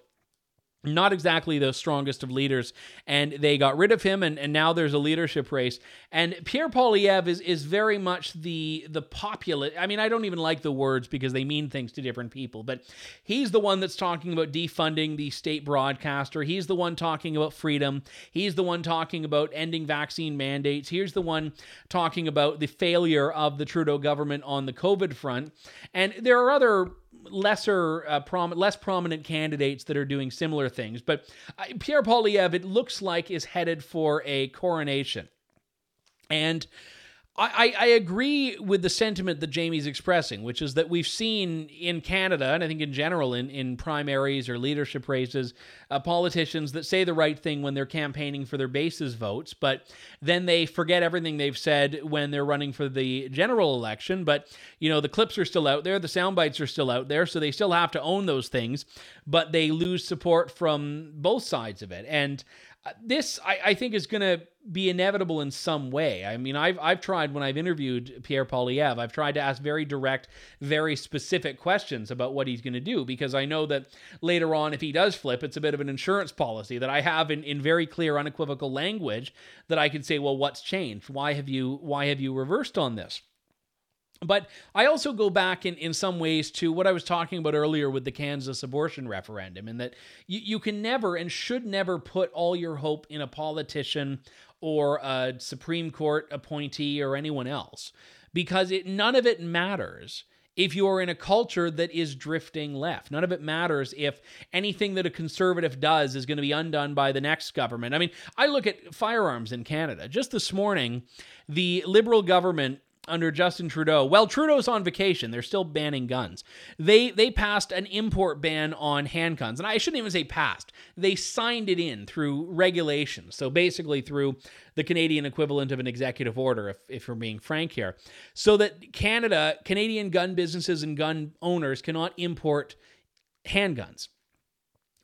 not exactly the strongest of leaders, and they got rid of him, and, and now there's a leadership race. And Pierre Poilievre is is very much the the popular. I mean, I don't even like the words because they mean things to different people, but he's the one that's talking about defunding the state broadcaster. He's the one talking about freedom. He's the one talking about ending vaccine mandates. Here's the one talking about the failure of the Trudeau government on the COVID front. And there are other lesser, uh, prom- less prominent candidates that are doing similar things. But uh, Pierre Poilievre, it looks like, is headed for a coronation. And I, I agree with the sentiment that Jamie's expressing, which is that we've seen in Canada, and I think in general in, in primaries or leadership races, uh, politicians that say the right thing when they're campaigning for their base's votes, but then they forget everything they've said when they're running for the general election. But, you know, the clips are still out there, the sound bites are still out there, so they still have to own those things, but they lose support from both sides of it. And this, I, I think, is going to be inevitable in some way. I mean, I've I've tried, when I've interviewed Pierre Poilievre, I've tried to ask very direct, very specific questions about what he's going to do, because I know that later on, if he does flip, it's a bit of an insurance policy that I have in, in very clear, unequivocal language that I can say, well, what's changed? Why have you why have you reversed on this? But I also go back in, in some ways to what I was talking about earlier with the Kansas abortion referendum, in that you, you can never and should never put all your hope in a politician or a Supreme Court appointee or anyone else, because it, none of it matters if you are in a culture that is drifting left. None of it matters if anything that a conservative does is going to be undone by the next government. I mean, I look at firearms in Canada. Just this morning, the Liberal government under Justin Trudeau, well, Trudeau's on vacation. They're still banning guns. They they passed an import ban on handguns. And I shouldn't even say passed. They signed it in through regulations. So basically through the Canadian equivalent of an executive order, if, if we're being frank here. So that Canada, Canadian gun businesses and gun owners cannot import handguns.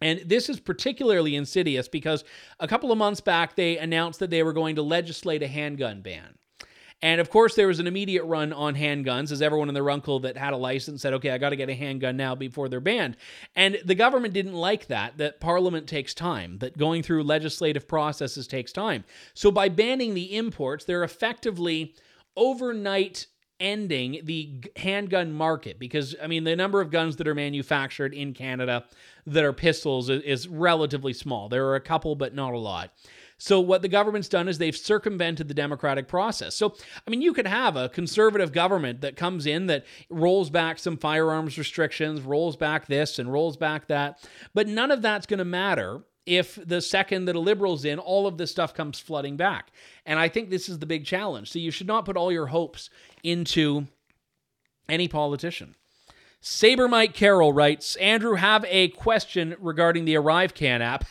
And this is particularly insidious because a couple of months back, they announced that they were going to legislate a handgun ban. And of course, there was an immediate run on handguns as everyone and their uncle that had a license said, okay, I got to get a handgun now before they're banned. And the government didn't like that, that Parliament takes time, that going through legislative processes takes time. So by banning the imports, they're effectively overnight ending the handgun market because, I mean, the number of guns that are manufactured in Canada that are pistols is, is relatively small. There are a couple, but not a lot. So what the government's done is they've circumvented the democratic process. So, I mean, you could have a conservative government that comes in that rolls back some firearms restrictions, rolls back this and rolls back that, but none of that's going to matter if the second that a liberal's in, all of this stuff comes flooding back. And I think this is the big challenge. So you should not put all your hopes into any politician. Saber Mike Carroll writes, Andrew, have a question regarding the Arrive Can app.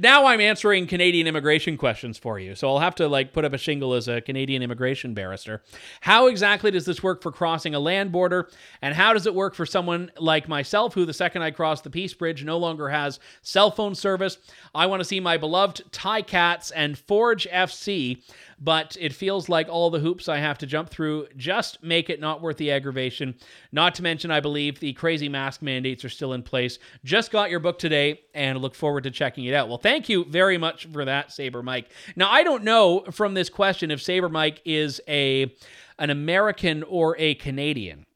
Now I'm answering Canadian immigration questions for you, so I'll have to like put up a shingle as a Canadian immigration barrister. How exactly does this work for crossing a land border, and how does it work for someone like myself who the second I cross the Peace Bridge no longer has cell phone service? I want to see my beloved Tie Cats and Forge F C, but it feels like all the hoops I have to jump through just make it not worth the aggravation. Not to mention, I believe the crazy mask mandates are still in place. Just got your book today and look forward to checking it out. Well, thank you very much for that, Saber Mike. Now, I don't know from this question if Saber Mike is a an American or a Canadian.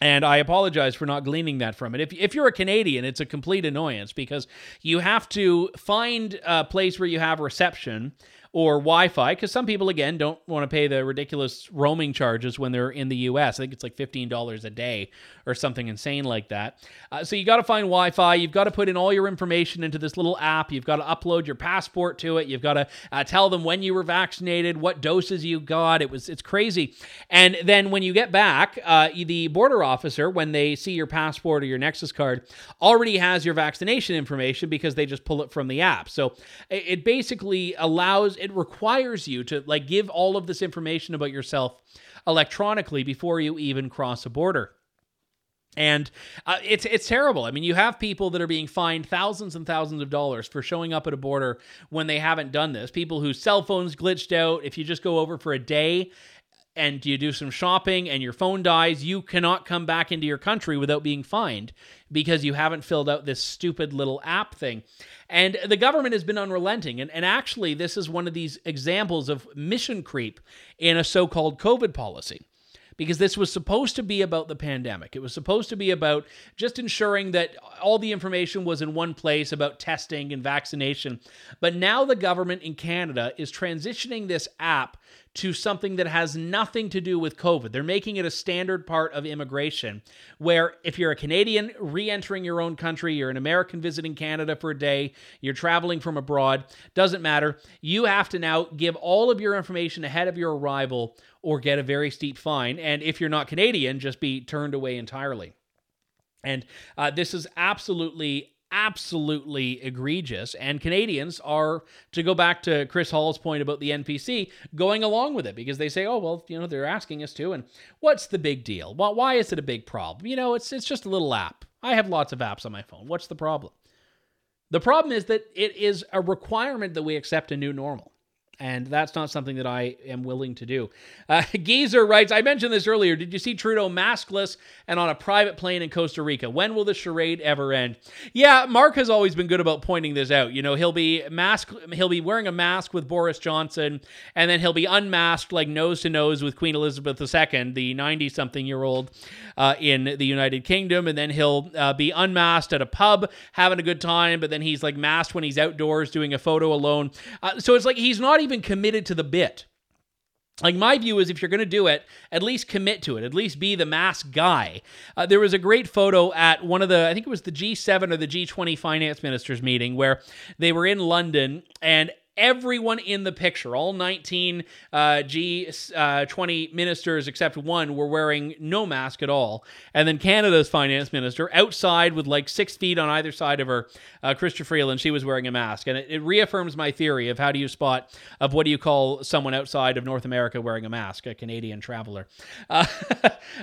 And I apologize for not gleaning that from it. If if you're a Canadian, it's a complete annoyance because you have to find a place where you have reception or Wi-Fi, because some people, again, don't want to pay the ridiculous roaming charges when they're in the U S. I think it's like fifteen dollars a day or something insane like that. Uh, so you got to find Wi-Fi. You've got to put in all your information into this little app. You've got to upload your passport to it. You've got to uh, tell them when you were vaccinated, what doses you got. It was It's crazy. And then when you get back, uh, the border officer, when they see your passport or your Nexus card, already has your vaccination information because they just pull it from the app. So it, it basically allows... It requires you to like give all of this information about yourself electronically before you even cross a border. And uh, it's it's terrible. I mean, you have people that are being fined thousands and thousands of dollars for showing up at a border when they haven't done this. People whose cell phones glitched out. If you just go over for a day and you do some shopping and your phone dies, you cannot come back into your country without being fined because you haven't filled out this stupid little app thing. And the government has been unrelenting. And, and actually, this is one of these examples of mission creep in a so-called COVID policy. Because this was supposed to be about the pandemic. It was supposed to be about just ensuring that all the information was in one place about testing and vaccination. But now the government in Canada is transitioning this app to something that has nothing to do with COVID. They're making it a standard part of immigration, where if you're a Canadian re-entering your own country, you're an American visiting Canada for a day, you're traveling from abroad, doesn't matter. You have to now give all of your information ahead of your arrival or get a very steep fine. And if you're not Canadian, just be turned away entirely. And uh, this is absolutely absolutely egregious, and Canadians are, to go back to Chris Hall's point about the N P C, going along with it because they say, oh, well, you know, they're asking us to, and what's the big deal? Well, why is it a big problem? You know, it's it's just a little app. I have lots of apps on my phone. What's the problem? The problem is that it is a requirement that we accept a new normal. And that's not something that I am willing to do. Uh, Geezer writes, I mentioned this earlier. Did you see Trudeau maskless and on a private plane in Costa Rica? When will the charade ever end? Yeah, Mark has always been good about pointing this out. You know, he'll be mask, he'll be wearing a mask with Boris Johnson, and then he'll be unmasked like nose to nose with Queen Elizabeth the Second, the ninety-something-year-old uh, in the United Kingdom. And then he'll uh, be unmasked at a pub, having a good time, but then he's like masked when he's outdoors doing a photo alone. Uh, so it's like he's not even committed to the bit. Like, my view is if you're going to do it, at least commit to it. At least be the mask guy. Uh, there was a great photo at one of the, I think it was the G seven or the G twenty finance ministers meeting where they were in London, and everyone in the picture, all nineteen uh, G twenty uh, ministers except one, were wearing no mask at all. And then Canada's finance minister, outside with like six feet on either side of her, uh, Chrystia Freeland, she was wearing a mask. And it, it reaffirms my theory of how do you spot, of what do you call someone outside of North America wearing a mask, a Canadian traveler. Uh,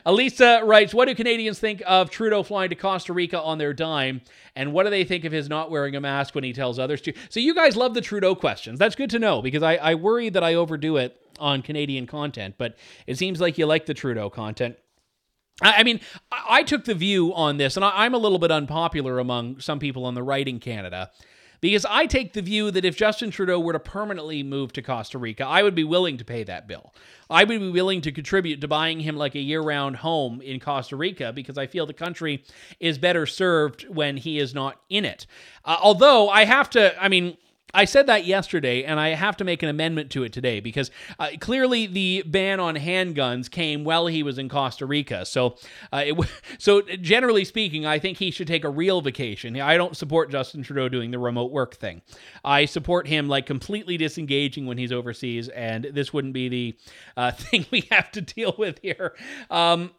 Elisa writes, what do Canadians think of Trudeau flying to Costa Rica on their dime? And what do they think of his not wearing a mask when he tells others to? So you guys love the Trudeau question. That's good to know, because I, I worry that I overdo it on Canadian content, but it seems like you like the Trudeau content. I, I mean, I, I took the view on this, and I, I'm a little bit unpopular among some people on the right in Canada, because I take the view that if Justin Trudeau were to permanently move to Costa Rica, I would be willing to pay that bill. I would be willing to contribute to buying him like a year-round home in Costa Rica, because I feel the country is better served when he is not in it. Uh, although I have to, I mean... I said that yesterday, and I have to make an amendment to it today, because uh, clearly the ban on handguns came while he was in Costa Rica. So, uh, it w- so generally speaking, I think he should take a real vacation. I don't support Justin Trudeau doing the remote work thing. I support him like completely disengaging when he's overseas, and this wouldn't be the uh, thing we have to deal with here. Um,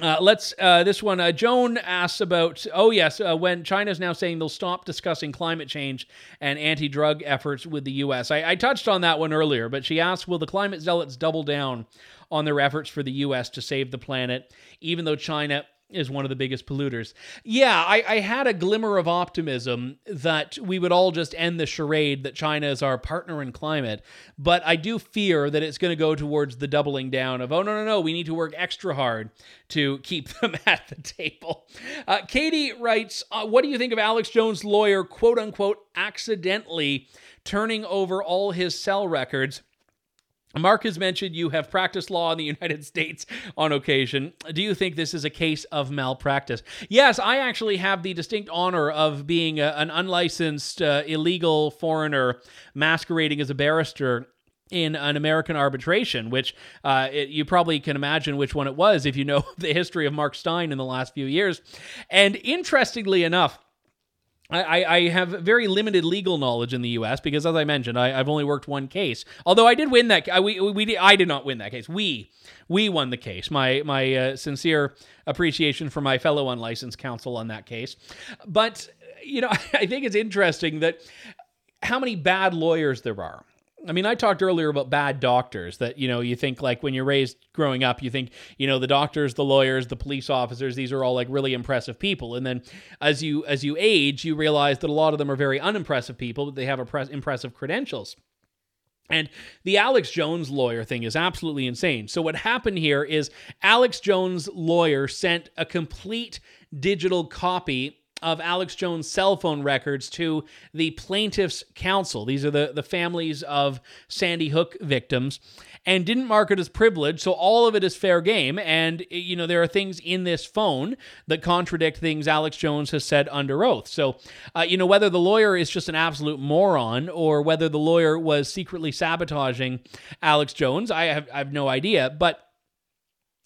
Uh, let's, uh, this one, uh, Joan asks about, oh yes, uh, when China's now saying they'll stop discussing climate change and anti-drug efforts with the U S. I, I touched on that one earlier, but she asks, will the climate zealots double down on their efforts for the U S to save the planet, even though China is one of the biggest polluters? Yeah, I, I had a glimmer of optimism that we would all just end the charade that China is our partner in climate, but I do fear that it's going to go towards the doubling down of, oh, no, no, no, we need to work extra hard to keep them at the table. Uh, Katie writes, uh, what do you think of Alex Jones' lawyer, quote unquote, accidentally turning over all his cell records? Mark has mentioned you have practiced law in the United States on occasion. Do you think this is a case of malpractice? Yes, I actually have the distinct honor of being a, an unlicensed, uh, illegal foreigner masquerading as a barrister in an American arbitration, which uh, it, you probably can imagine which one it was if you know the history of Mark Steyn in the last few years. And interestingly enough, I, I have very limited legal knowledge in the U S because, as I mentioned, I, I've only worked one case. Although I did win that, I, we, we I did not win that case. We we won the case. My my uh, sincere appreciation for my fellow unlicensed counsel on that case. But you know, I think it's interesting that how many bad lawyers there are. I mean, I talked earlier about bad doctors that, you know, you think like when you're raised growing up, you think, you know, the doctors, the lawyers, the police officers, these are all like really impressive people. And then as you as you age, you realize that a lot of them are very unimpressive people, but they have impressive credentials. And the Alex Jones lawyer thing is absolutely insane. So what happened here is Alex Jones' lawyer sent a complete digital copy of Alex Jones' cell phone records to the plaintiff's counsel. These are the, the families of Sandy Hook victims, and didn't mark it as privileged, so all of it is fair game. And, you know, there are things in this phone that contradict things Alex Jones has said under oath. So, uh, you know, whether the lawyer is just an absolute moron or whether the lawyer was secretly sabotaging Alex Jones, I have, I have no idea, but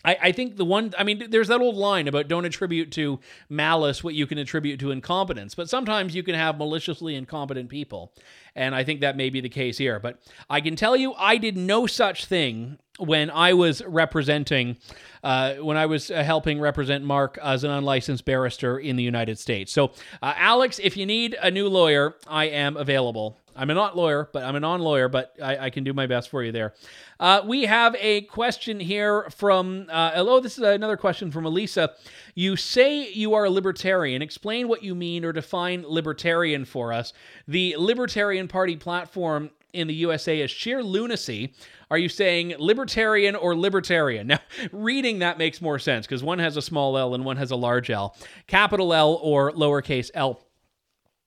I, I think the one, I mean, there's that old line about don't attribute to malice what you can attribute to incompetence, but sometimes you can have maliciously incompetent people, and I think that may be the case here. But I can tell you I did no such thing when I was representing, uh, when I was uh, helping represent Mark as an unlicensed barrister in the United States. So, uh, Alex, if you need a new lawyer, I am available. I'm a not lawyer, but I'm a non-lawyer, but I, I can do my best for you there. Uh, we have a question here from, uh, hello, this is another question from Elisa. You say you are a libertarian. Explain what you mean or define libertarian for us. The Libertarian Party platform in the U S A is sheer lunacy. Are you saying libertarian or libertarian? Now, reading that makes more sense because one has a small L and one has a large L. Capital L or lowercase L.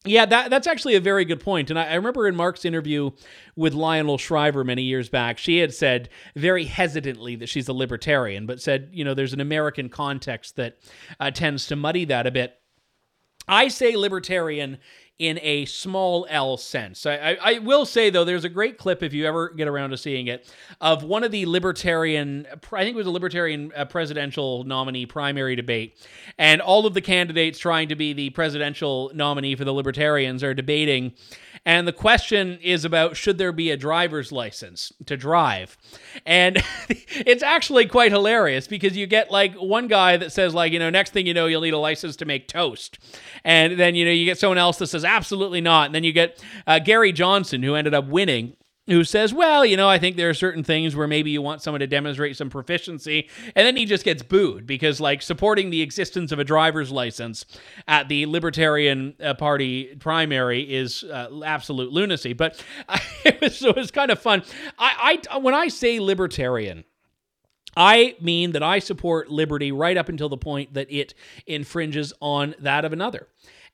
Yeah, that, that's actually a very good point. And I, I remember in Mark's interview with Lionel Shriver many years back, she had said very hesitantly that she's a libertarian, but said, you know, there's an American context that uh, tends to muddy that a bit. I say libertarian in a small L sense. I, I, I will say, though, there's a great clip, if you ever get around to seeing it, of one of the libertarian, I think it was a libertarian uh, presidential nominee primary debate, and all of the candidates trying to be the presidential nominee for the libertarians are debating, and the question is about, should there be a driver's license to drive? And it's actually quite hilarious, because you get, like, one guy that says, like, you know, next thing you know, you'll need a license to make toast. And then, you know, you get someone else that says, absolutely not. And then you get uh, Gary Johnson, who ended up winning, who says, well, you know, I think there are certain things where maybe you want someone to demonstrate some proficiency. And then he just gets booed because, like, supporting the existence of a driver's license at the Libertarian uh, Party primary is uh, absolute lunacy. But uh, it, was, it was kind of fun. I, I when I say libertarian, I mean that I support liberty right up until the point that it infringes on that of another.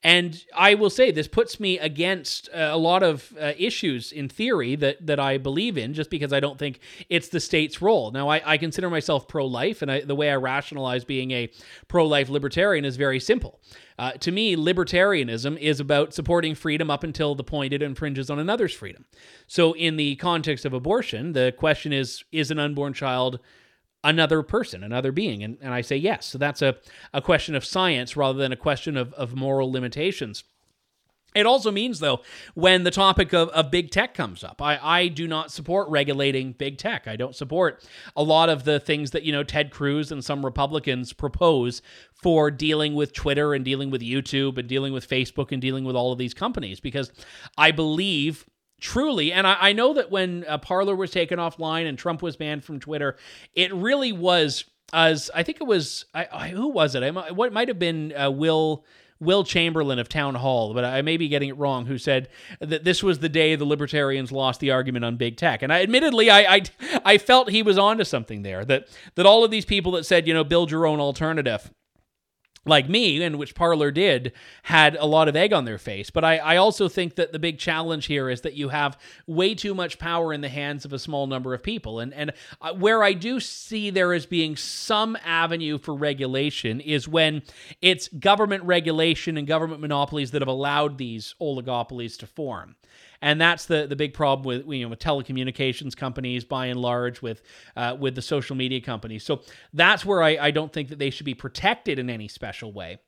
And I will say this puts me against uh, a lot of uh, issues in theory that, that I believe in, just because I don't think it's the state's role. Now, I, I consider myself pro-life, and I, the way I rationalize being a pro-life libertarian is very simple. Uh, to me, libertarianism is about supporting freedom up until the point it infringes on another's freedom. So in the context of abortion, the question is, is an unborn child another person, another being? And, and I say yes. So that's a, a question of science rather than a question of, of moral limitations. It also means, though, when the topic of, of big tech comes up, I, I do not support regulating big tech. I don't support a lot of the things that, you know, Ted Cruz and some Republicans propose for dealing with Twitter and dealing with YouTube and dealing with Facebook and dealing with all of these companies, because I believe truly, and I, I know that when uh, Parler was taken offline and Trump was banned from Twitter, it really was, as I think it was, I, I, who was it? I, what might have been uh, Will Will Chamberlain of Town Hall, but I may be getting it wrong, who said that this was the day the libertarians lost the argument on big tech. And I, admittedly, I, I I felt he was onto something there, that that all of these people that said, you know, build your own alternative, like me, and which Parler did, had a lot of egg on their face. But I, I also think that the big challenge here is that you have way too much power in the hands of a small number of people. And, and where I do see there as being some avenue for regulation is when it's government regulation and government monopolies that have allowed these oligopolies to form. And that's the, the big problem with, you know, with telecommunications companies, by and large, with uh, with the social media companies. So that's where I, I don't think that they should be protected in any special way.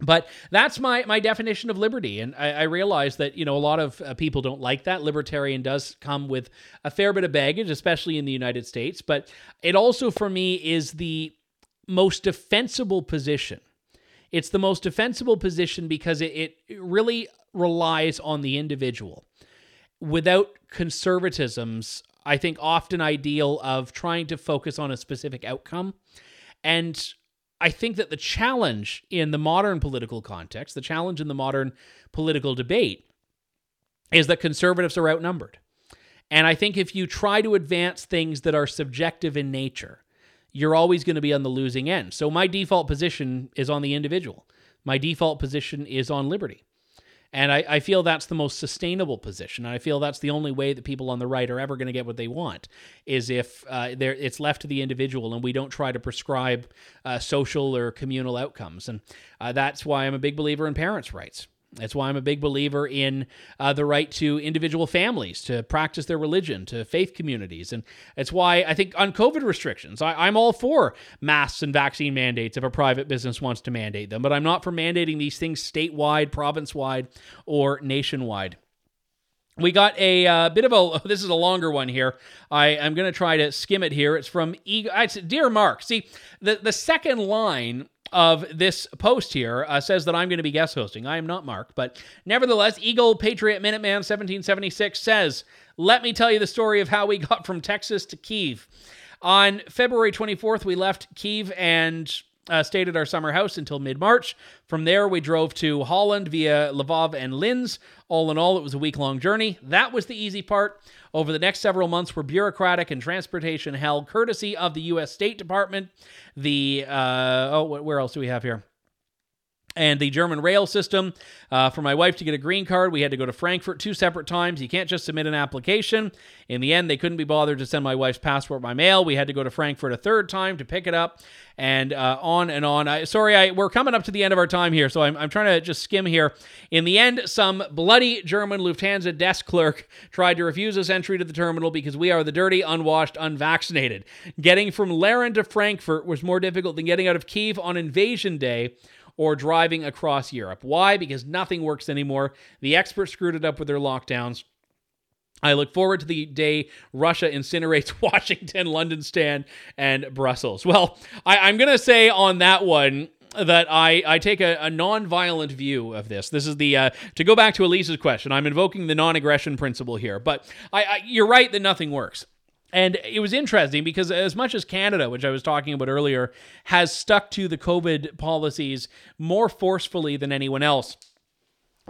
But that's my, my definition of liberty. And I, I realize that, you know, a lot of uh, people don't like that. Libertarian does come with a fair bit of baggage, especially in the United States. But it also, for me, is the most defensible position. It's the most defensible position because it, it really relies on the individual. Without conservatism's, I think, often ideal of trying to focus on a specific outcome. And I think that the challenge in the modern political context, the challenge in the modern political debate, is that conservatives are outnumbered. And I think if you try to advance things that are subjective in nature, you're always going to be on the losing end. So my default position is on the individual. My default position is on liberty. And I, I feel that's the most sustainable position. I feel that's the only way that people on the right are ever going to get what they want, is if uh, they're, it's left to the individual and we don't try to prescribe uh, social or communal outcomes. And uh, that's why I'm a big believer in parents' rights. That's why I'm a big believer in uh, the right to individual families to practice their religion, to faith communities. And that's why I think on COVID restrictions, I, I'm all for masks and vaccine mandates if a private business wants to mandate them, but I'm not for mandating these things statewide, province-wide, or nationwide. We got a uh, bit of a, this is a longer one here. I am going to try to skim it here. It's from, e- it's, Dear Mark, see, the, the second line of this post here uh, says that I'm going to be guest hosting. I am not Mark, but nevertheless, Eagle Patriot Minuteman seventeen seventy-six says, let me tell you the story of how we got from Texas to Kyiv. On February twenty-fourth, we left Kyiv and uh, stayed at our summer house until mid-March. From there, we drove to Holland via Lviv and Linz. All in all, it was a week-long journey. That was the easy part. Over the next several months were bureaucratic and transportation hell, courtesy of the U S State Department. The, uh, oh, where else do we have here? and the German rail system. Uh, for my wife to get a green card, we had to go to Frankfurt two separate times. You can't just submit an application. In the end, they couldn't be bothered to send my wife's passport by mail. We had to go to Frankfurt a third time to pick it up, and uh, on and on. I, sorry, I, we're coming up to the end of our time here, so I'm, I'm trying to just skim here. In the end, some bloody German Lufthansa desk clerk tried to refuse us entry to the terminal because we are the dirty, unwashed, unvaccinated. Getting from Laren to Frankfurt was more difficult than getting out of Kyiv on Invasion Day or driving across Europe. Why? Because nothing works anymore. The experts screwed it up with their lockdowns. I look forward to the day Russia incinerates Washington, London Stan, and Brussels. Well, I, I'm going to say on that one that I, I take a, a non-violent view of this. This is the, uh, to go back to Elise's question, I'm invoking the non-aggression principle here, but I, I, you're right that nothing works. And it was interesting because as much as Canada, which I was talking about earlier, has stuck to the COVID policies more forcefully than anyone else,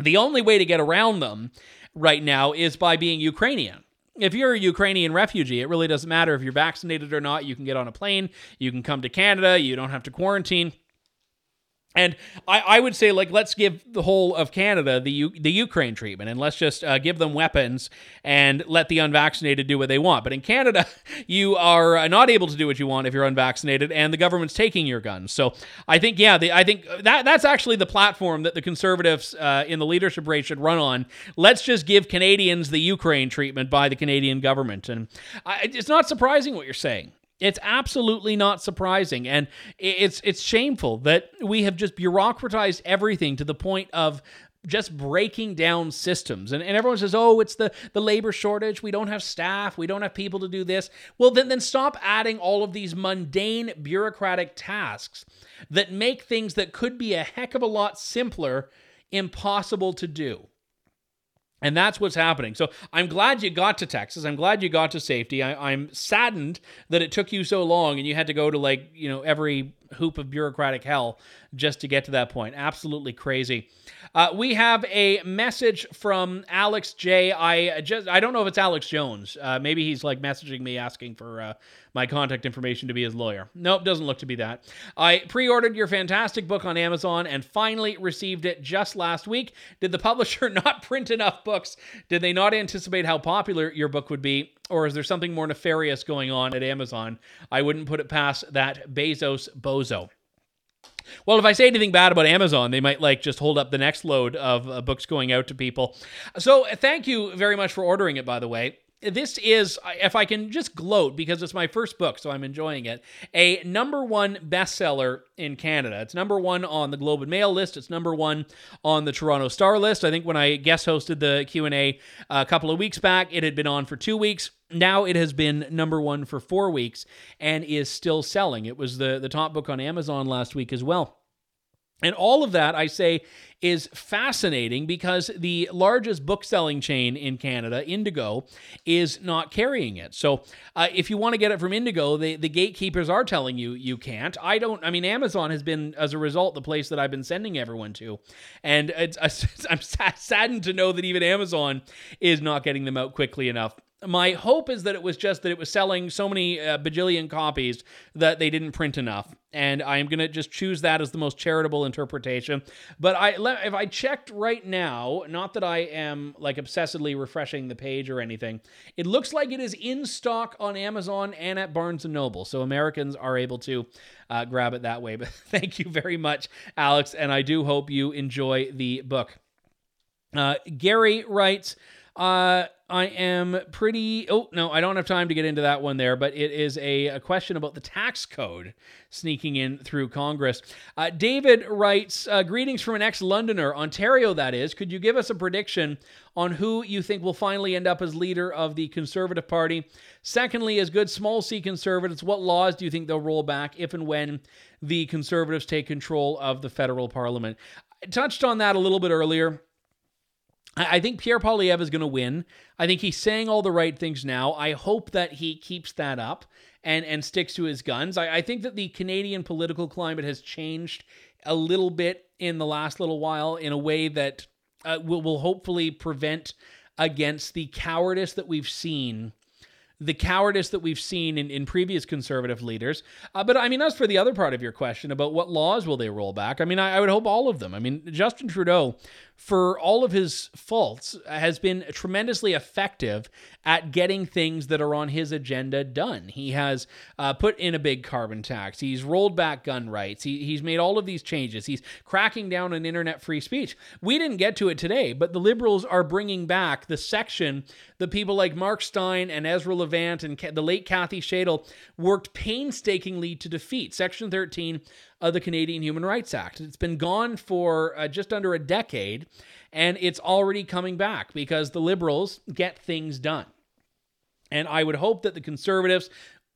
the only way to get around them right now is by being Ukrainian. If you're a Ukrainian refugee, it really doesn't matter if you're vaccinated or not. You can get on a plane, you can come to Canada, you don't have to quarantine. And I, I would say, like, let's give the whole of Canada the U, the Ukraine treatment, and let's just uh, give them weapons and let the unvaccinated do what they want. But in Canada, you are not able to do what you want if you're unvaccinated, and the government's taking your guns. So I think, yeah, the, I think that that's actually the platform that the Conservatives uh, in the leadership race should run on. Let's just give Canadians the Ukraine treatment by the Canadian government. And I, it's not surprising what you're saying. It's absolutely not surprising, and it's it's shameful that we have just bureaucratized everything to the point of just breaking down systems. And, and everyone says, oh, it's the, the labor shortage, we don't have staff, we don't have people to do this. Well, then, then stop adding all of these mundane bureaucratic tasks that make things that could be a heck of a lot simpler impossible to do. And that's what's happening. So I'm glad you got to Texas. I'm glad you got to safety. I, I'm saddened that it took you so long and you had to go to, like, you know, every hoop of bureaucratic hell just to get to that point. Absolutely crazy. Uh, we have a message from Alex J. I just I don't know if it's Alex Jones. Uh, maybe he's like messaging me asking for uh, my contact information to be his lawyer. Nope, doesn't look to be that. I pre-ordered your fantastic book on Amazon and finally received it just last week. Did the publisher not print enough books? Did they not anticipate how popular your book would be? Or is there something more nefarious going on at Amazon? I wouldn't put it past that Bezos bozo. Well, if I say anything bad about Amazon, they might like just hold up the next load of uh, books going out to people. So thank you very much for ordering it, by the way. This is, if I can just gloat, because it's my first book, so I'm enjoying it, a number one bestseller in Canada. It's number one on the Globe and Mail list. It's number one on the Toronto Star list. I think when I guest hosted the Q and A a couple of weeks back, it had been on for two weeks. Now it has been number one for four weeks and is still selling. It was the, the top book on Amazon last week as well. And all of that, I say, is fascinating because the largest book-selling chain in Canada, Indigo, is not carrying it. So uh, if you want to get it from Indigo, the, the gatekeepers are telling you you can't. I don't, I mean, Amazon has been, as a result, the place that I've been sending everyone to. And it's, I'm saddened to know that even Amazon is not getting them out quickly enough. My hope is that it was just that it was selling so many uh, bajillion copies that they didn't print enough. And I'm going to just choose that as the most charitable interpretation. But I, if I checked right now, not that I am like obsessively refreshing the page or anything, it looks like it is in stock on Amazon and at Barnes and Noble. So Americans are able to uh, grab it that way. But thank you very much, Alex. And I do hope you enjoy the book. Uh, Gary writes... Uh, I am pretty... Oh, no, I don't have time to get into that one there, but it is a, a question about the tax code sneaking in through Congress. Uh, David writes, uh, greetings from an ex-Londoner, Ontario that is. Could you give us a prediction on who you think will finally end up as leader of the Conservative Party? Secondly, as good small C Conservatives, what laws do you think they'll roll back if and when the Conservatives take control of the federal parliament? I touched on that a little bit earlier. I think Pierre Poilievre is going to win. I think he's saying all the right things now. I hope that he keeps that up and, and sticks to his guns. I, I think that the Canadian political climate has changed a little bit in the last little while in a way that uh, will, will hopefully prevent against the cowardice that we've seen the cowardice that we've seen in, in previous conservative leaders. Uh, but I mean, as for the other part of your question about what laws will they roll back, I mean, I, I would hope all of them. I mean, Justin Trudeau, for all of his faults, has been tremendously effective at getting things that are on his agenda done. He has uh, put in a big carbon tax. He's rolled back gun rights. He, he's made all of these changes. He's cracking down on internet free speech. We didn't get to it today, but the Liberals are bringing back the section that people like Mark Steyn and Ezra Levant and the late Kathy Shadle worked painstakingly to defeat, Section thirteen of the Canadian Human Rights Act. It's been gone for uh, just under a decade, and it's already coming back because the Liberals get things done. And I would hope that the Conservatives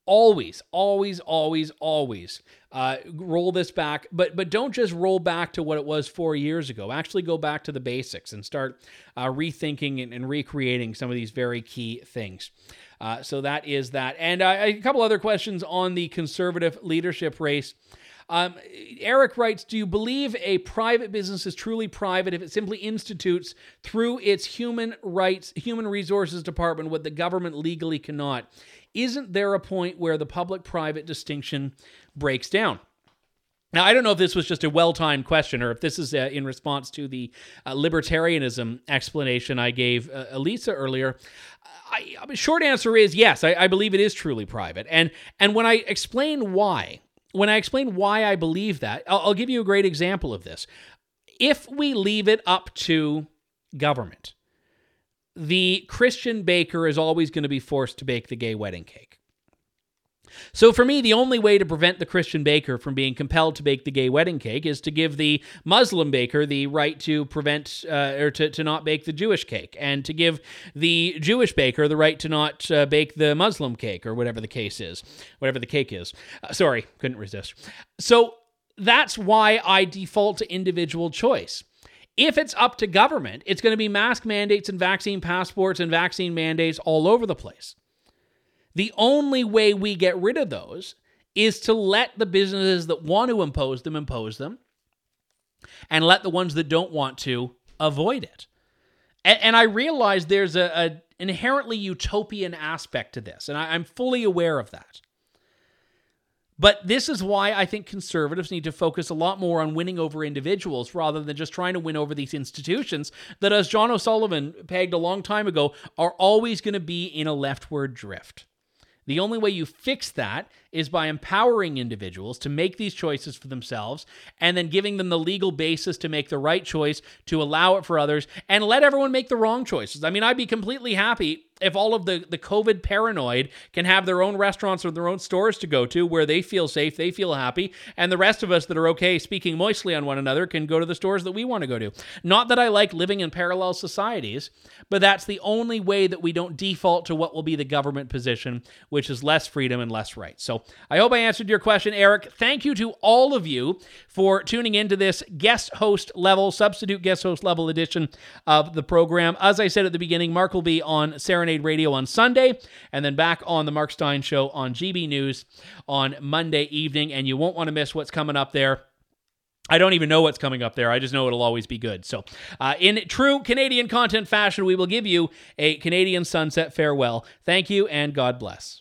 always, always, always, always uh, roll this back, but but don't just roll back to what it was four years ago. Actually go back to the basics and start uh, rethinking and, and recreating some of these very key things. Uh, so that is that. And uh, a couple other questions on the Conservative leadership race. Um, Eric writes, do you believe a private business is truly private if it simply institutes through its human rights, human resources department what the government legally cannot? Isn't there a point where the public-private distinction breaks down? Now, I don't know if this was just a well-timed question or if this is uh, in response to the uh, libertarianism explanation I gave uh, Elisa earlier. I, I mean, short answer is yes, I, I believe it is truly private. And, and when I explain why, When I explain why I believe that, I'll, I'll give you a great example of this. If we leave it up to government, the Christian baker is always going to be forced to bake the gay wedding cake. So for me, the only way to prevent the Christian baker from being compelled to bake the gay wedding cake is to give the Muslim baker the right to prevent uh, or to, to not bake the Jewish cake, and to give the Jewish baker the right to not uh, bake the Muslim cake or whatever the case is, whatever the cake is. Uh, sorry, couldn't resist. So that's why I default to individual choice. If it's up to government, it's going to be mask mandates and vaccine passports and vaccine mandates all over the place. The only way we get rid of those is to let the businesses that want to impose them, impose them, and let the ones that don't want to avoid it. And, and I realize there's an inherently utopian aspect to this, and I, I'm fully aware of that. But this is why I think conservatives need to focus a lot more on winning over individuals rather than just trying to win over these institutions that, as John O'Sullivan pegged a long time ago, are always going to be in a leftward drift. The only way you fix that is by empowering individuals to make these choices for themselves and then giving them the legal basis to make the right choice, to allow it for others, and let everyone make the wrong choices. I mean, I'd be completely happy if all of the, the COVID paranoid can have their own restaurants or their own stores to go to where they feel safe, they feel happy, and the rest of us that are okay speaking moistly on one another can go to the stores that we want to go to. Not that I like living in parallel societies, but that's the only way that we don't default to what will be the government position, which is less freedom and less rights. So I hope I answered your question, Eric. Thank you to all of you for tuning into this guest host level, substitute guest host level edition of the program. As I said at the beginning, Mark will be on Serenade Radio on Sunday, and then back on the Mark Steyn Show on G B News on Monday evening, and you won't want to miss what's coming up there. I don't even know what's coming up there. I just know it'll always be good. So uh, in true Canadian content fashion, we will give you a Canadian sunset farewell. Thank you, and God bless.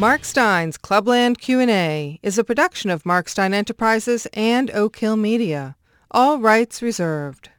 Mark Steyn's Clubland Q and A is a production of Mark Steyn Enterprises and Oak Hill Media. All rights reserved.